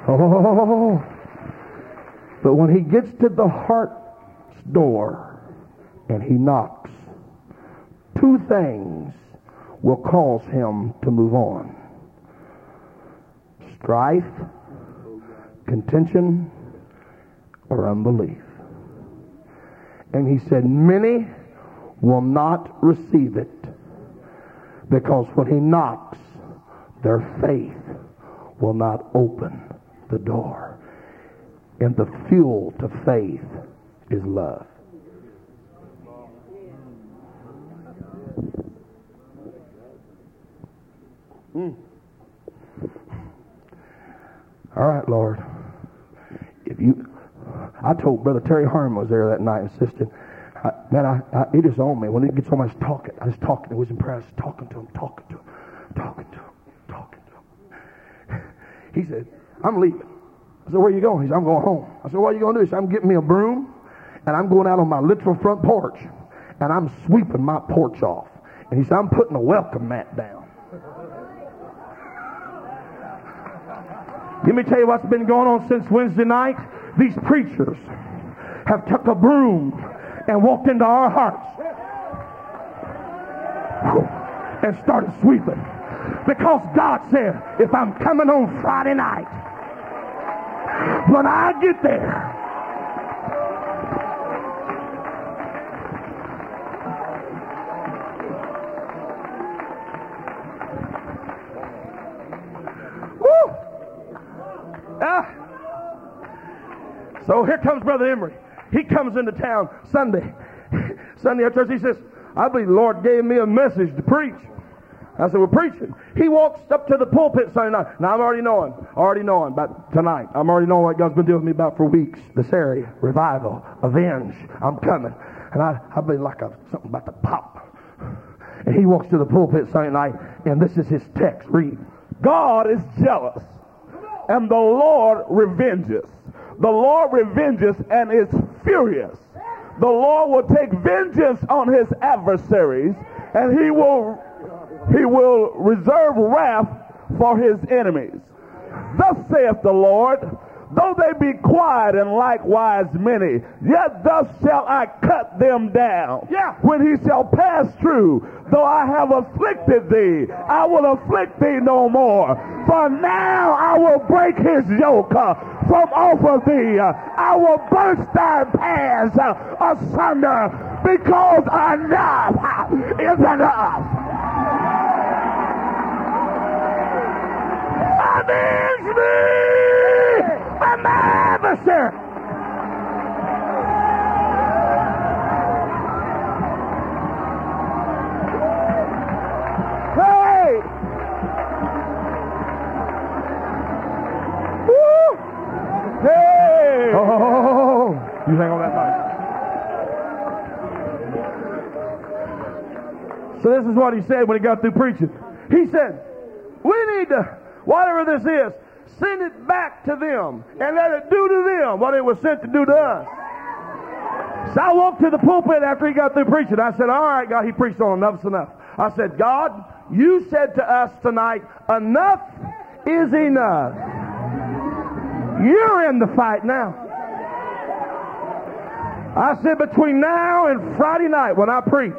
Oh, but when he gets to the heart's door and he knocks, 2 things will cause him to move on. Strife, contention, or unbelief. And he said, many will not receive it, because when he knocks, their faith will not open the door. And the fuel to faith is love. All right, Lord. I told Brother Terry Harmon was there that night, insisted. It is on me. When it gets on me, I was talking. It was in prayer. I was talking to him. He said, I'm leaving. I said, where are you going? He said, I'm going home. I said, what are you going to do? He said, I'm getting me a broom, and I'm going out on my literal front porch, and I'm sweeping my porch off. And he said, I'm putting a welcome mat down. Let me tell you what's been going on since Wednesday night. These preachers have took a broom and walked into our hearts and started sweeping. Because God said, if I'm coming on Friday night, when I get there, so here comes Brother Emery. He comes into town Sunday at church. He says, I believe the Lord gave me a message to preach. I said, well, preach it. He walks up to the pulpit Sunday night. Now, I'm already knowing about tonight. I'm already knowing what God's been dealing with me about for weeks. This area, revival, avenge, I'm coming. And I believe like something about to pop. And he walks to the pulpit Sunday night, and this is his text. Read. God is jealous, and the Lord revenges. The Lord revenges and is furious. The Lord will take vengeance on his adversaries, and he will reserve wrath for his enemies. Thus saith the Lord, though they be quiet and likewise many, yet thus shall I cut them down. Yeah. When he shall pass through, though I have afflicted thee, I will afflict thee no more. For now I will break his yoke from off of thee. I will burst thy paths asunder, because enough is enough. Avenge me! I'm my adversary. Hey! Woo! Hey! Oh, you hang on that mic. So this is what he said when he got through preaching. He said, we need to, whatever this is, send it back to them and let it do to them what it was sent to do to us. So I walked to the pulpit after he got through preaching. I said, all right, God, he preached on enough's enough. I said, God, you said to us tonight, enough is enough. You're in the fight now. I said, between now and Friday night when I preach,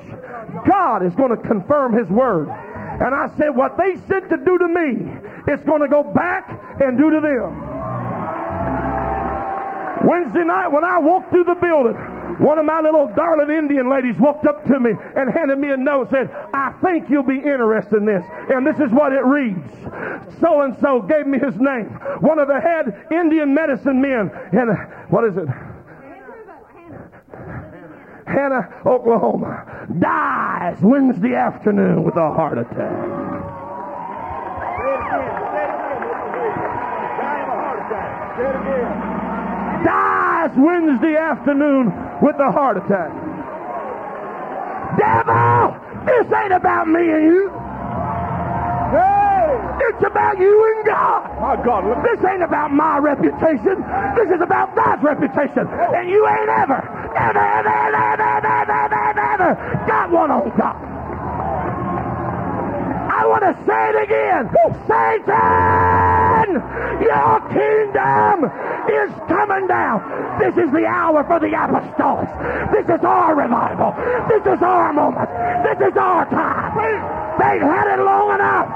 God is going to confirm his word. And I said, what they sent to do to me, it's going to go back and do to them. Wednesday night when I walked through the building, one of my little darling Indian ladies walked up to me and handed me a note and said, I think you'll be interested in this. And this is what it reads. So-and-so gave me his name. One of the head Indian medicine men. And what is it? Hannah, Oklahoma, dies Wednesday afternoon with a heart attack. Dies Wednesday afternoon with a heart attack. Devil, this ain't about me and you. Hey. It's about you and God. My God, look. This ain't about my reputation. This is about God's reputation. Oh. And you ain't ever got one on God. I want to say it again. Satan, your kingdom is coming down. This is the hour for the apostolics. This is our revival. This is our moment. This is our time. They've had it long enough.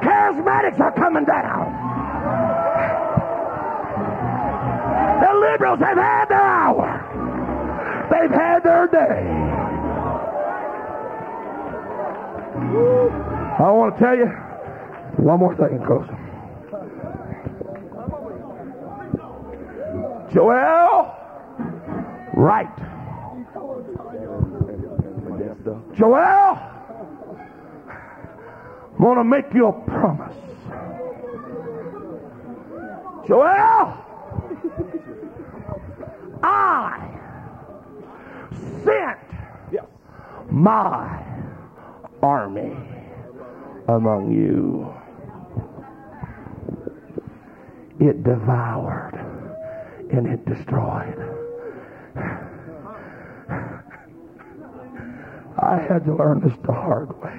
Charismatics are coming down. The liberals have had their hour. They've had their day. I want to tell you, One more second, Coach. Joel Wright. Joel, I'm going to make you a promise. Joel, I sent my army among you. It devoured and it destroyed. I had to learn this the hard way.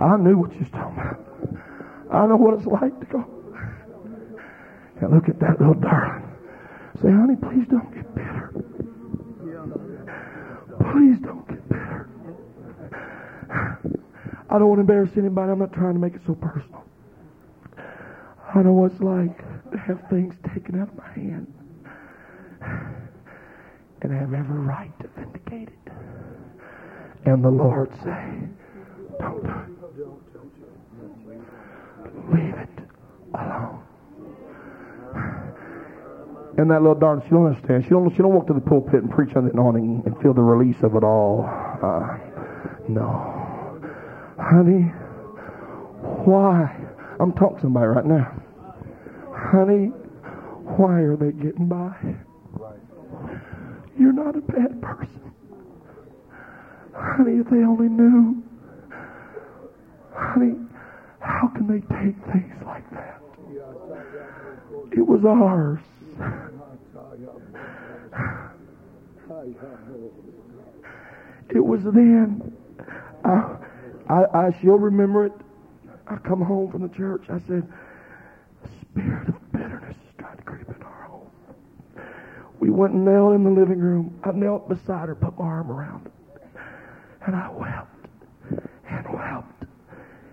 I knew what you was talking about. I know what it's like to go. And look at that little darling. Say, honey, please don't get bitter. Please don't get bitter. I don't want to embarrass anybody. I'm not trying to make it so personal. I know what it's like to have things taken out of my hand. And I have every right to vindicate it. And the Lord say, don't do it. Leave it alone. And that little darn, she don't understand. She don't walk to the pulpit and preach under an awning and feel the release of it all. No. Honey, why? I'm talking to somebody right now. Honey, why are they getting by? You're not a bad person. Honey, if they only knew. Honey, how can they take things like that? It was ours. It was then. I still remember it. I come home from the church. I said, spirit of bitterness is trying to creep in our home. We went and knelt in the living room. I knelt beside her, put my arm around her, and I wept and wept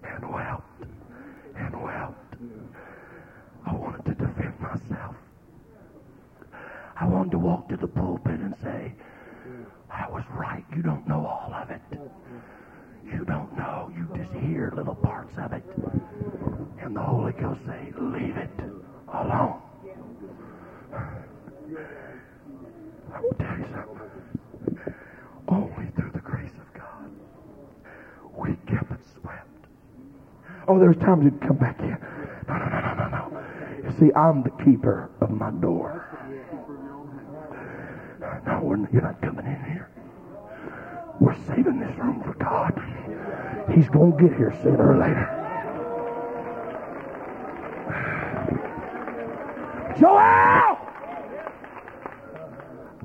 and wept and wept. I wanted to defend myself. I wanted to walk to the pulpit and say, I was right. You don't know all of it. You don't know. You just hear little parts of it. And the Holy Ghost say, leave it alone. I will tell you something. Only through the grace of God, we kept it swept. Oh, there's times you'd come back in. No. You see, I'm the keeper of my door. No, you're not coming in here. We're saving this room for God. He's going to get here sooner or later. Joel!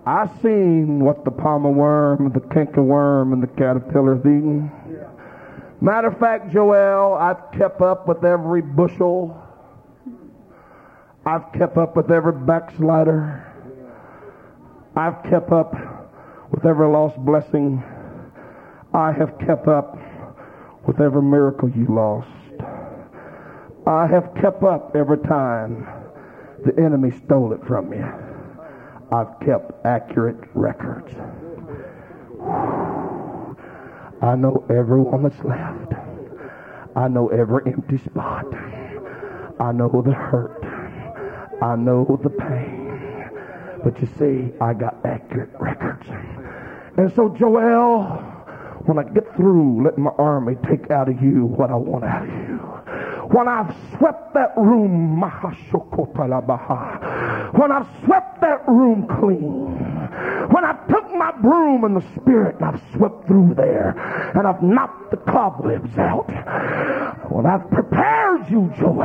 I seen what the palmer worm, the canker worm, and the caterpillar's eating. Matter of fact, Joel, I've kept up with every bushel. I've kept up with every backslider. I've kept up with every lost blessing. I have kept up with every miracle you lost. I have kept up every time the enemy stole it from me. I've kept accurate records. I know everyone that's left. I know every empty spot. I know the hurt. I know the pain. But you see, I got accurate records. And so, Joel, when I get through, let my army take out of you what I want out of you. When I've swept that room, when I've swept that room clean, when I took my broom in the spirit and I've swept through there and I've knocked the cobwebs out, when I've prepared you, Joel,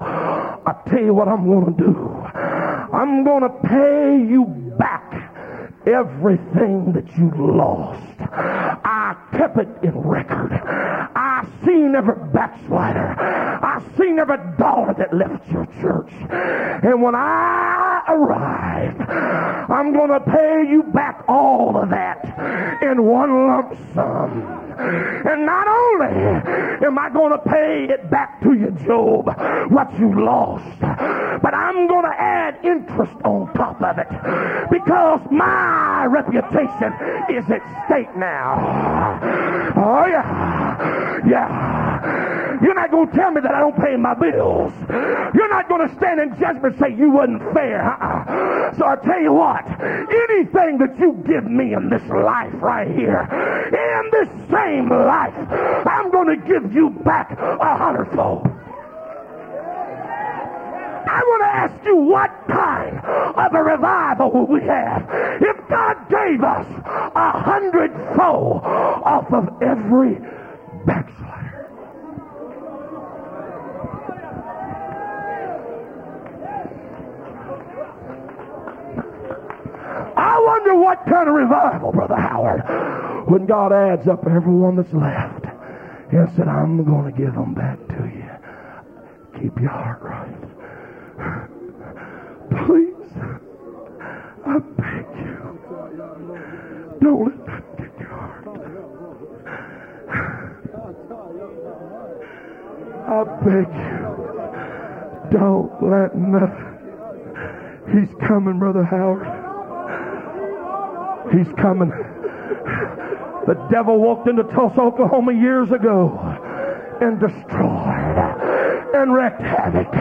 I tell you what I'm going to do. I'm going to pay you back everything that you lost. I kept it in record. I seen every backslider. I seen every daughter that left your church. And when I arrive, I'm going to pay you back all of that in one lump sum. And not only am I going to pay it back to you, Job, what you lost, but I'm going to add interest on top of it because my reputation is at stake now. Oh, yeah. not going to tell me that I don't pay my bills. You're not going to stand in judgment and say you wasn't fair. So I tell you what, anything that you give me in this life right here, in this same life, I'm going to give you back 100-fold. I want to ask you, what kind of a revival will we have if God gave us 100-fold off of every backslider? I wonder what kind of revival, Brother Howard, when God adds up everyone that's left and said, I'm going to give them back to you. Keep your heart right. Please, I beg you, don't let that get your heart. I beg you, don't let nothing. He's coming, Brother Howard. He's coming. The devil walked into Tulsa, Oklahoma years ago and destroyed and wreaked havoc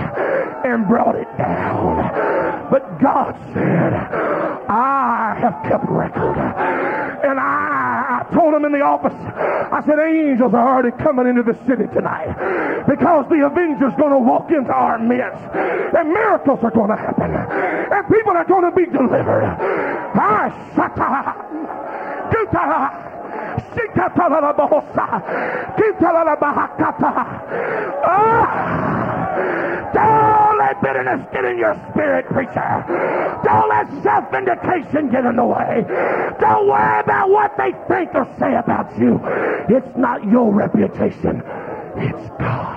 and brought it down. But God said, I have kept record. And I told him in the office, I said, angels are already coming into the city tonight because the avenger's going to walk into our midst, and miracles are going to happen, and people are going to be delivered. Don't let bitterness get in your spirit, preacher. Don't let self-vindication get in the way. Don't worry about what they think or say about you. It's not your reputation. It's God's.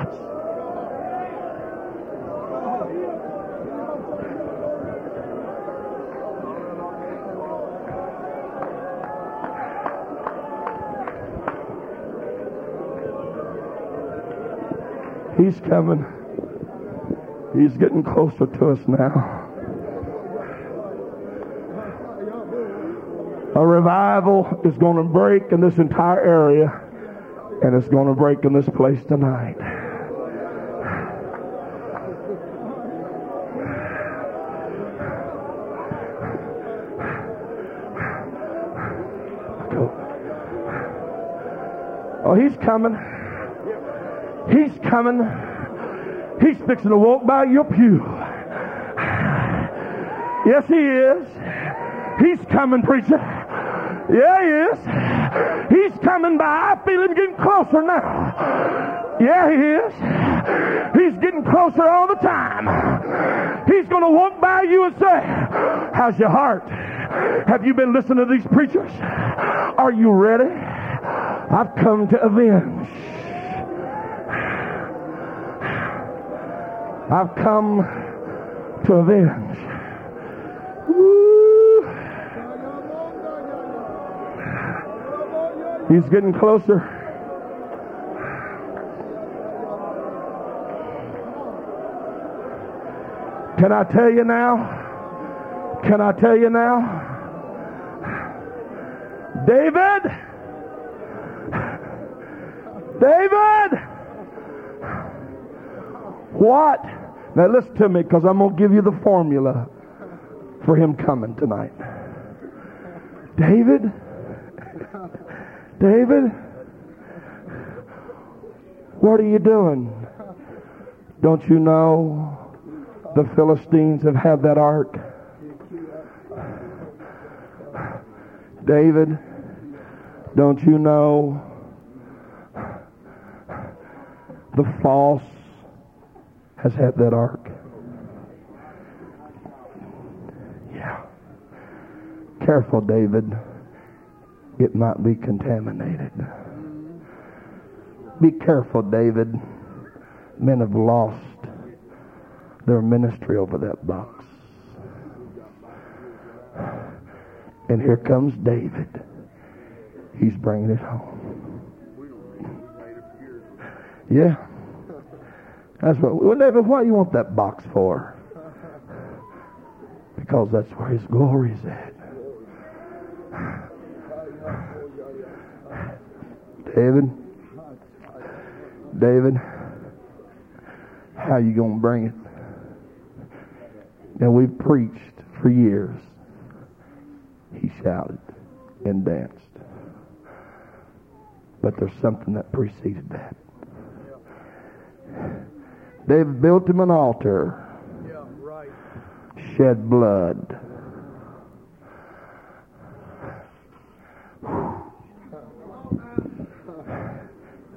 He's coming. He's getting closer to us now. A revival is going to break in this entire area, and it's going to break in this place tonight. Oh, he's coming. He's coming. He's fixing to walk by your pew. Yes, he is. He's coming, preacher. Yeah, he is. He's coming by. I feel him getting closer now. Yeah, he is. He's getting closer all the time. He's going to walk by you and say, how's your heart? Have you been listening to these preachers? Are you ready? I've come to avenge. I've come to avenge. Woo. He's getting closer. Can I tell you now? Can I tell you now? David! David! What? Now listen to me, because I'm going to give you the formula for him coming tonight. David, what are you doing? Don't you know the Philistines have had that ark? David, don't you know the false has had that ark? Yeah. Careful, David. It might be contaminated. Be careful, David. Men have lost their ministry over that box. And here comes David. He's bringing it home. Yeah. That's what. Well, David, what do you want that box for? Because that's where his glory is at. David, how you going to bring it? Now we've preached for years. He shouted and danced. But there's something that preceded that. They've built him an altar. Yeah, right. Shed blood.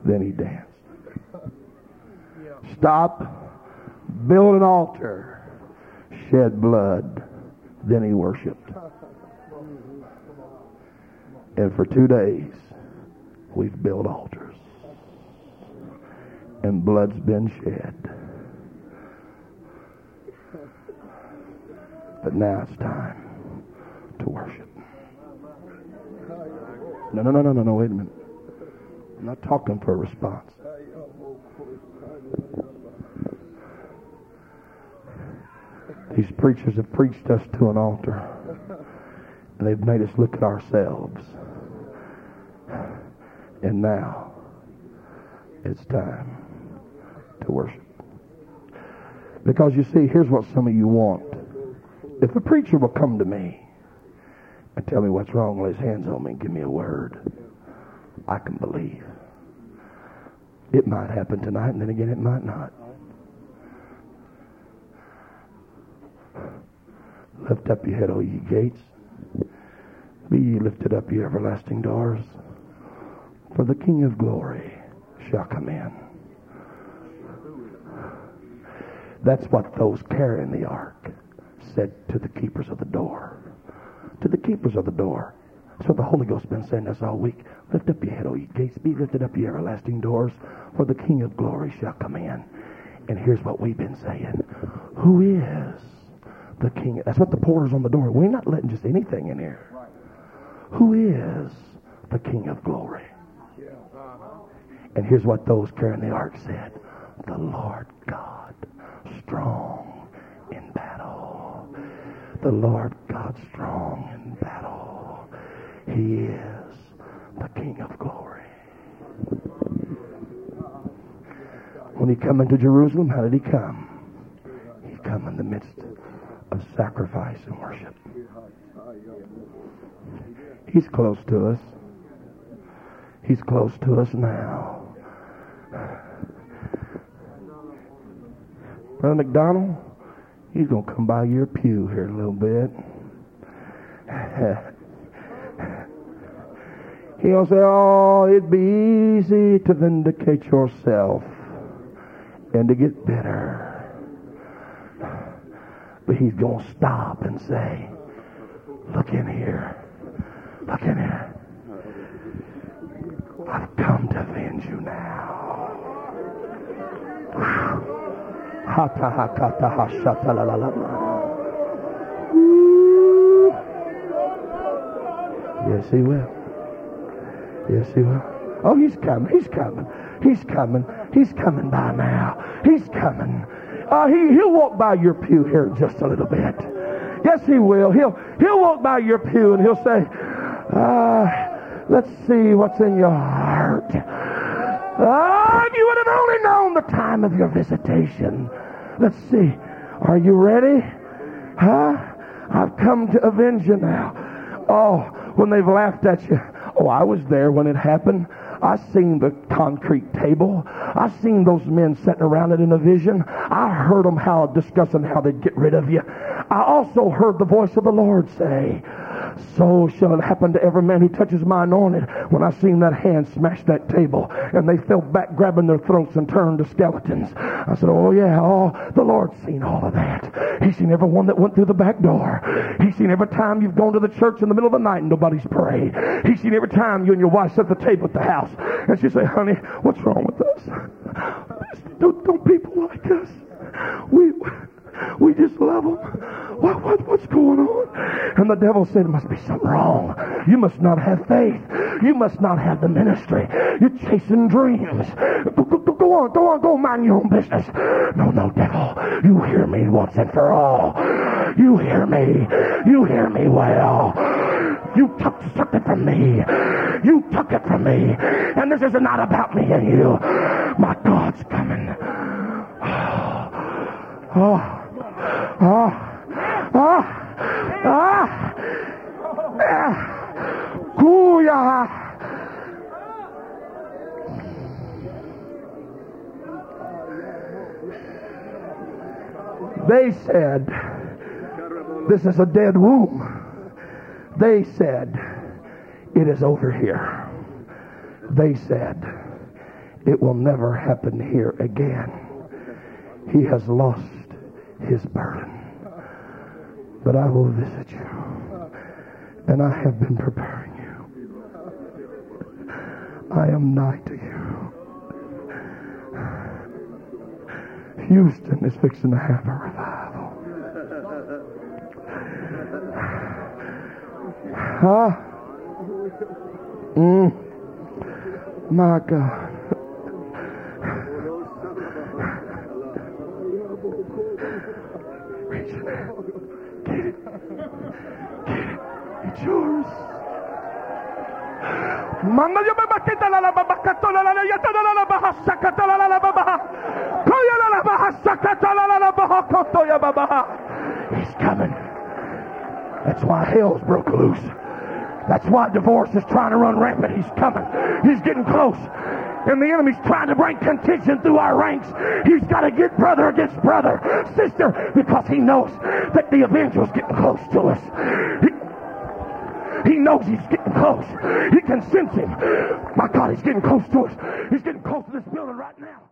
Then he danced. Stop, build an altar, shed blood, then he worshiped. And for 2 days, we've built altars. And blood's been shed. But now it's time to worship. No, wait a minute. I'm not talking for a response. These preachers have preached us to an altar, and they've made us look at ourselves. And now it's time to worship. Because you see, here's what some of you want. If a preacher will come to me and tell me what's wrong, lay his hands on me and give me a word, I can believe. It might happen tonight, and then again it might not. Lift up your head, O ye gates. Be ye lifted up, ye everlasting doors. For the King of glory shall come in. That's what those carrying the ark said to the keepers of the door. To the keepers of the door. That's what the Holy Ghost has been saying to us all week. Lift up your head, O ye gates. Be lifted up, ye everlasting doors. For the King of glory shall come in. And here's what we've been saying. Who is the King? That's what the porter's on the door. We're not letting just anything in here. Right. Who is the King of glory? Yeah. And here's what those carrying the ark said. The Lord God, strong in battle. The Lord God, strong in battle. He is the King of glory. When he come into Jerusalem, how did he come? He come in the midst of sacrifice and worship. He's close to us. He's close to us now. Brother McDonald, he's going to come by your pew here a little bit. He's going to say, oh, it'd be easy to vindicate yourself and to get bitter. But he's going to stop and say, look in here. Look in here. I've come to avenge you now. Yes, he will. Yes, he will. Oh, he's coming. He's coming. He's coming. He's coming by now. He's coming. He'll walk by your pew here just a little bit. Yes, he will. He'll walk by your pew and he'll say, let's see what's in your heart. If you would have only known the time of your visitation. Let's see. Are you ready? Huh? I've come to avenge you now. Oh, when they've laughed at you. Oh, I was there when it happened. I seen the concrete table. I seen those men sitting around it in a vision. I heard them discussing how they'd get rid of you. I also heard the voice of the Lord say, so shall it happen to every man who touches my anointed. When I seen that hand smash that table and they fell back grabbing their throats and turned to skeletons, I said, oh yeah, the Lord's seen all of that. He's seen everyone that went through the back door. He's seen every time you've gone to the church in the middle of the night and nobody's prayed. He's seen every time you and your wife sit at the table at the house and she say, honey, what's wrong with us? Don't people like us? We just love them. What's going on? And the devil said, it must be something wrong. You must not have faith. You must not have the ministry. You're chasing dreams. Go mind your own business. No, devil. You hear me once and for all. You hear me. You hear me well. You took it from me. You took it from me. And this is not about me and you. My God's coming. They said, this is a dead womb. They said, it is over here. They said, it will never happen here again. He has lost his burden. But I will visit you. And I have been preparing you. I am nigh to you. Houston is fixing to have a revival. Huh? My God. Reach in there. Get it. Get it. It's yours. He's coming. That's why hell's broke loose. That's why divorce is trying to run rampant. He's coming. He's getting close. And the enemy's trying to bring contention through our ranks. He's got to get brother against brother, sister, because he knows that the evangel's getting close to us. He knows he's getting close. He can sense him. My God, he's getting close to us. He's getting close to this building right now.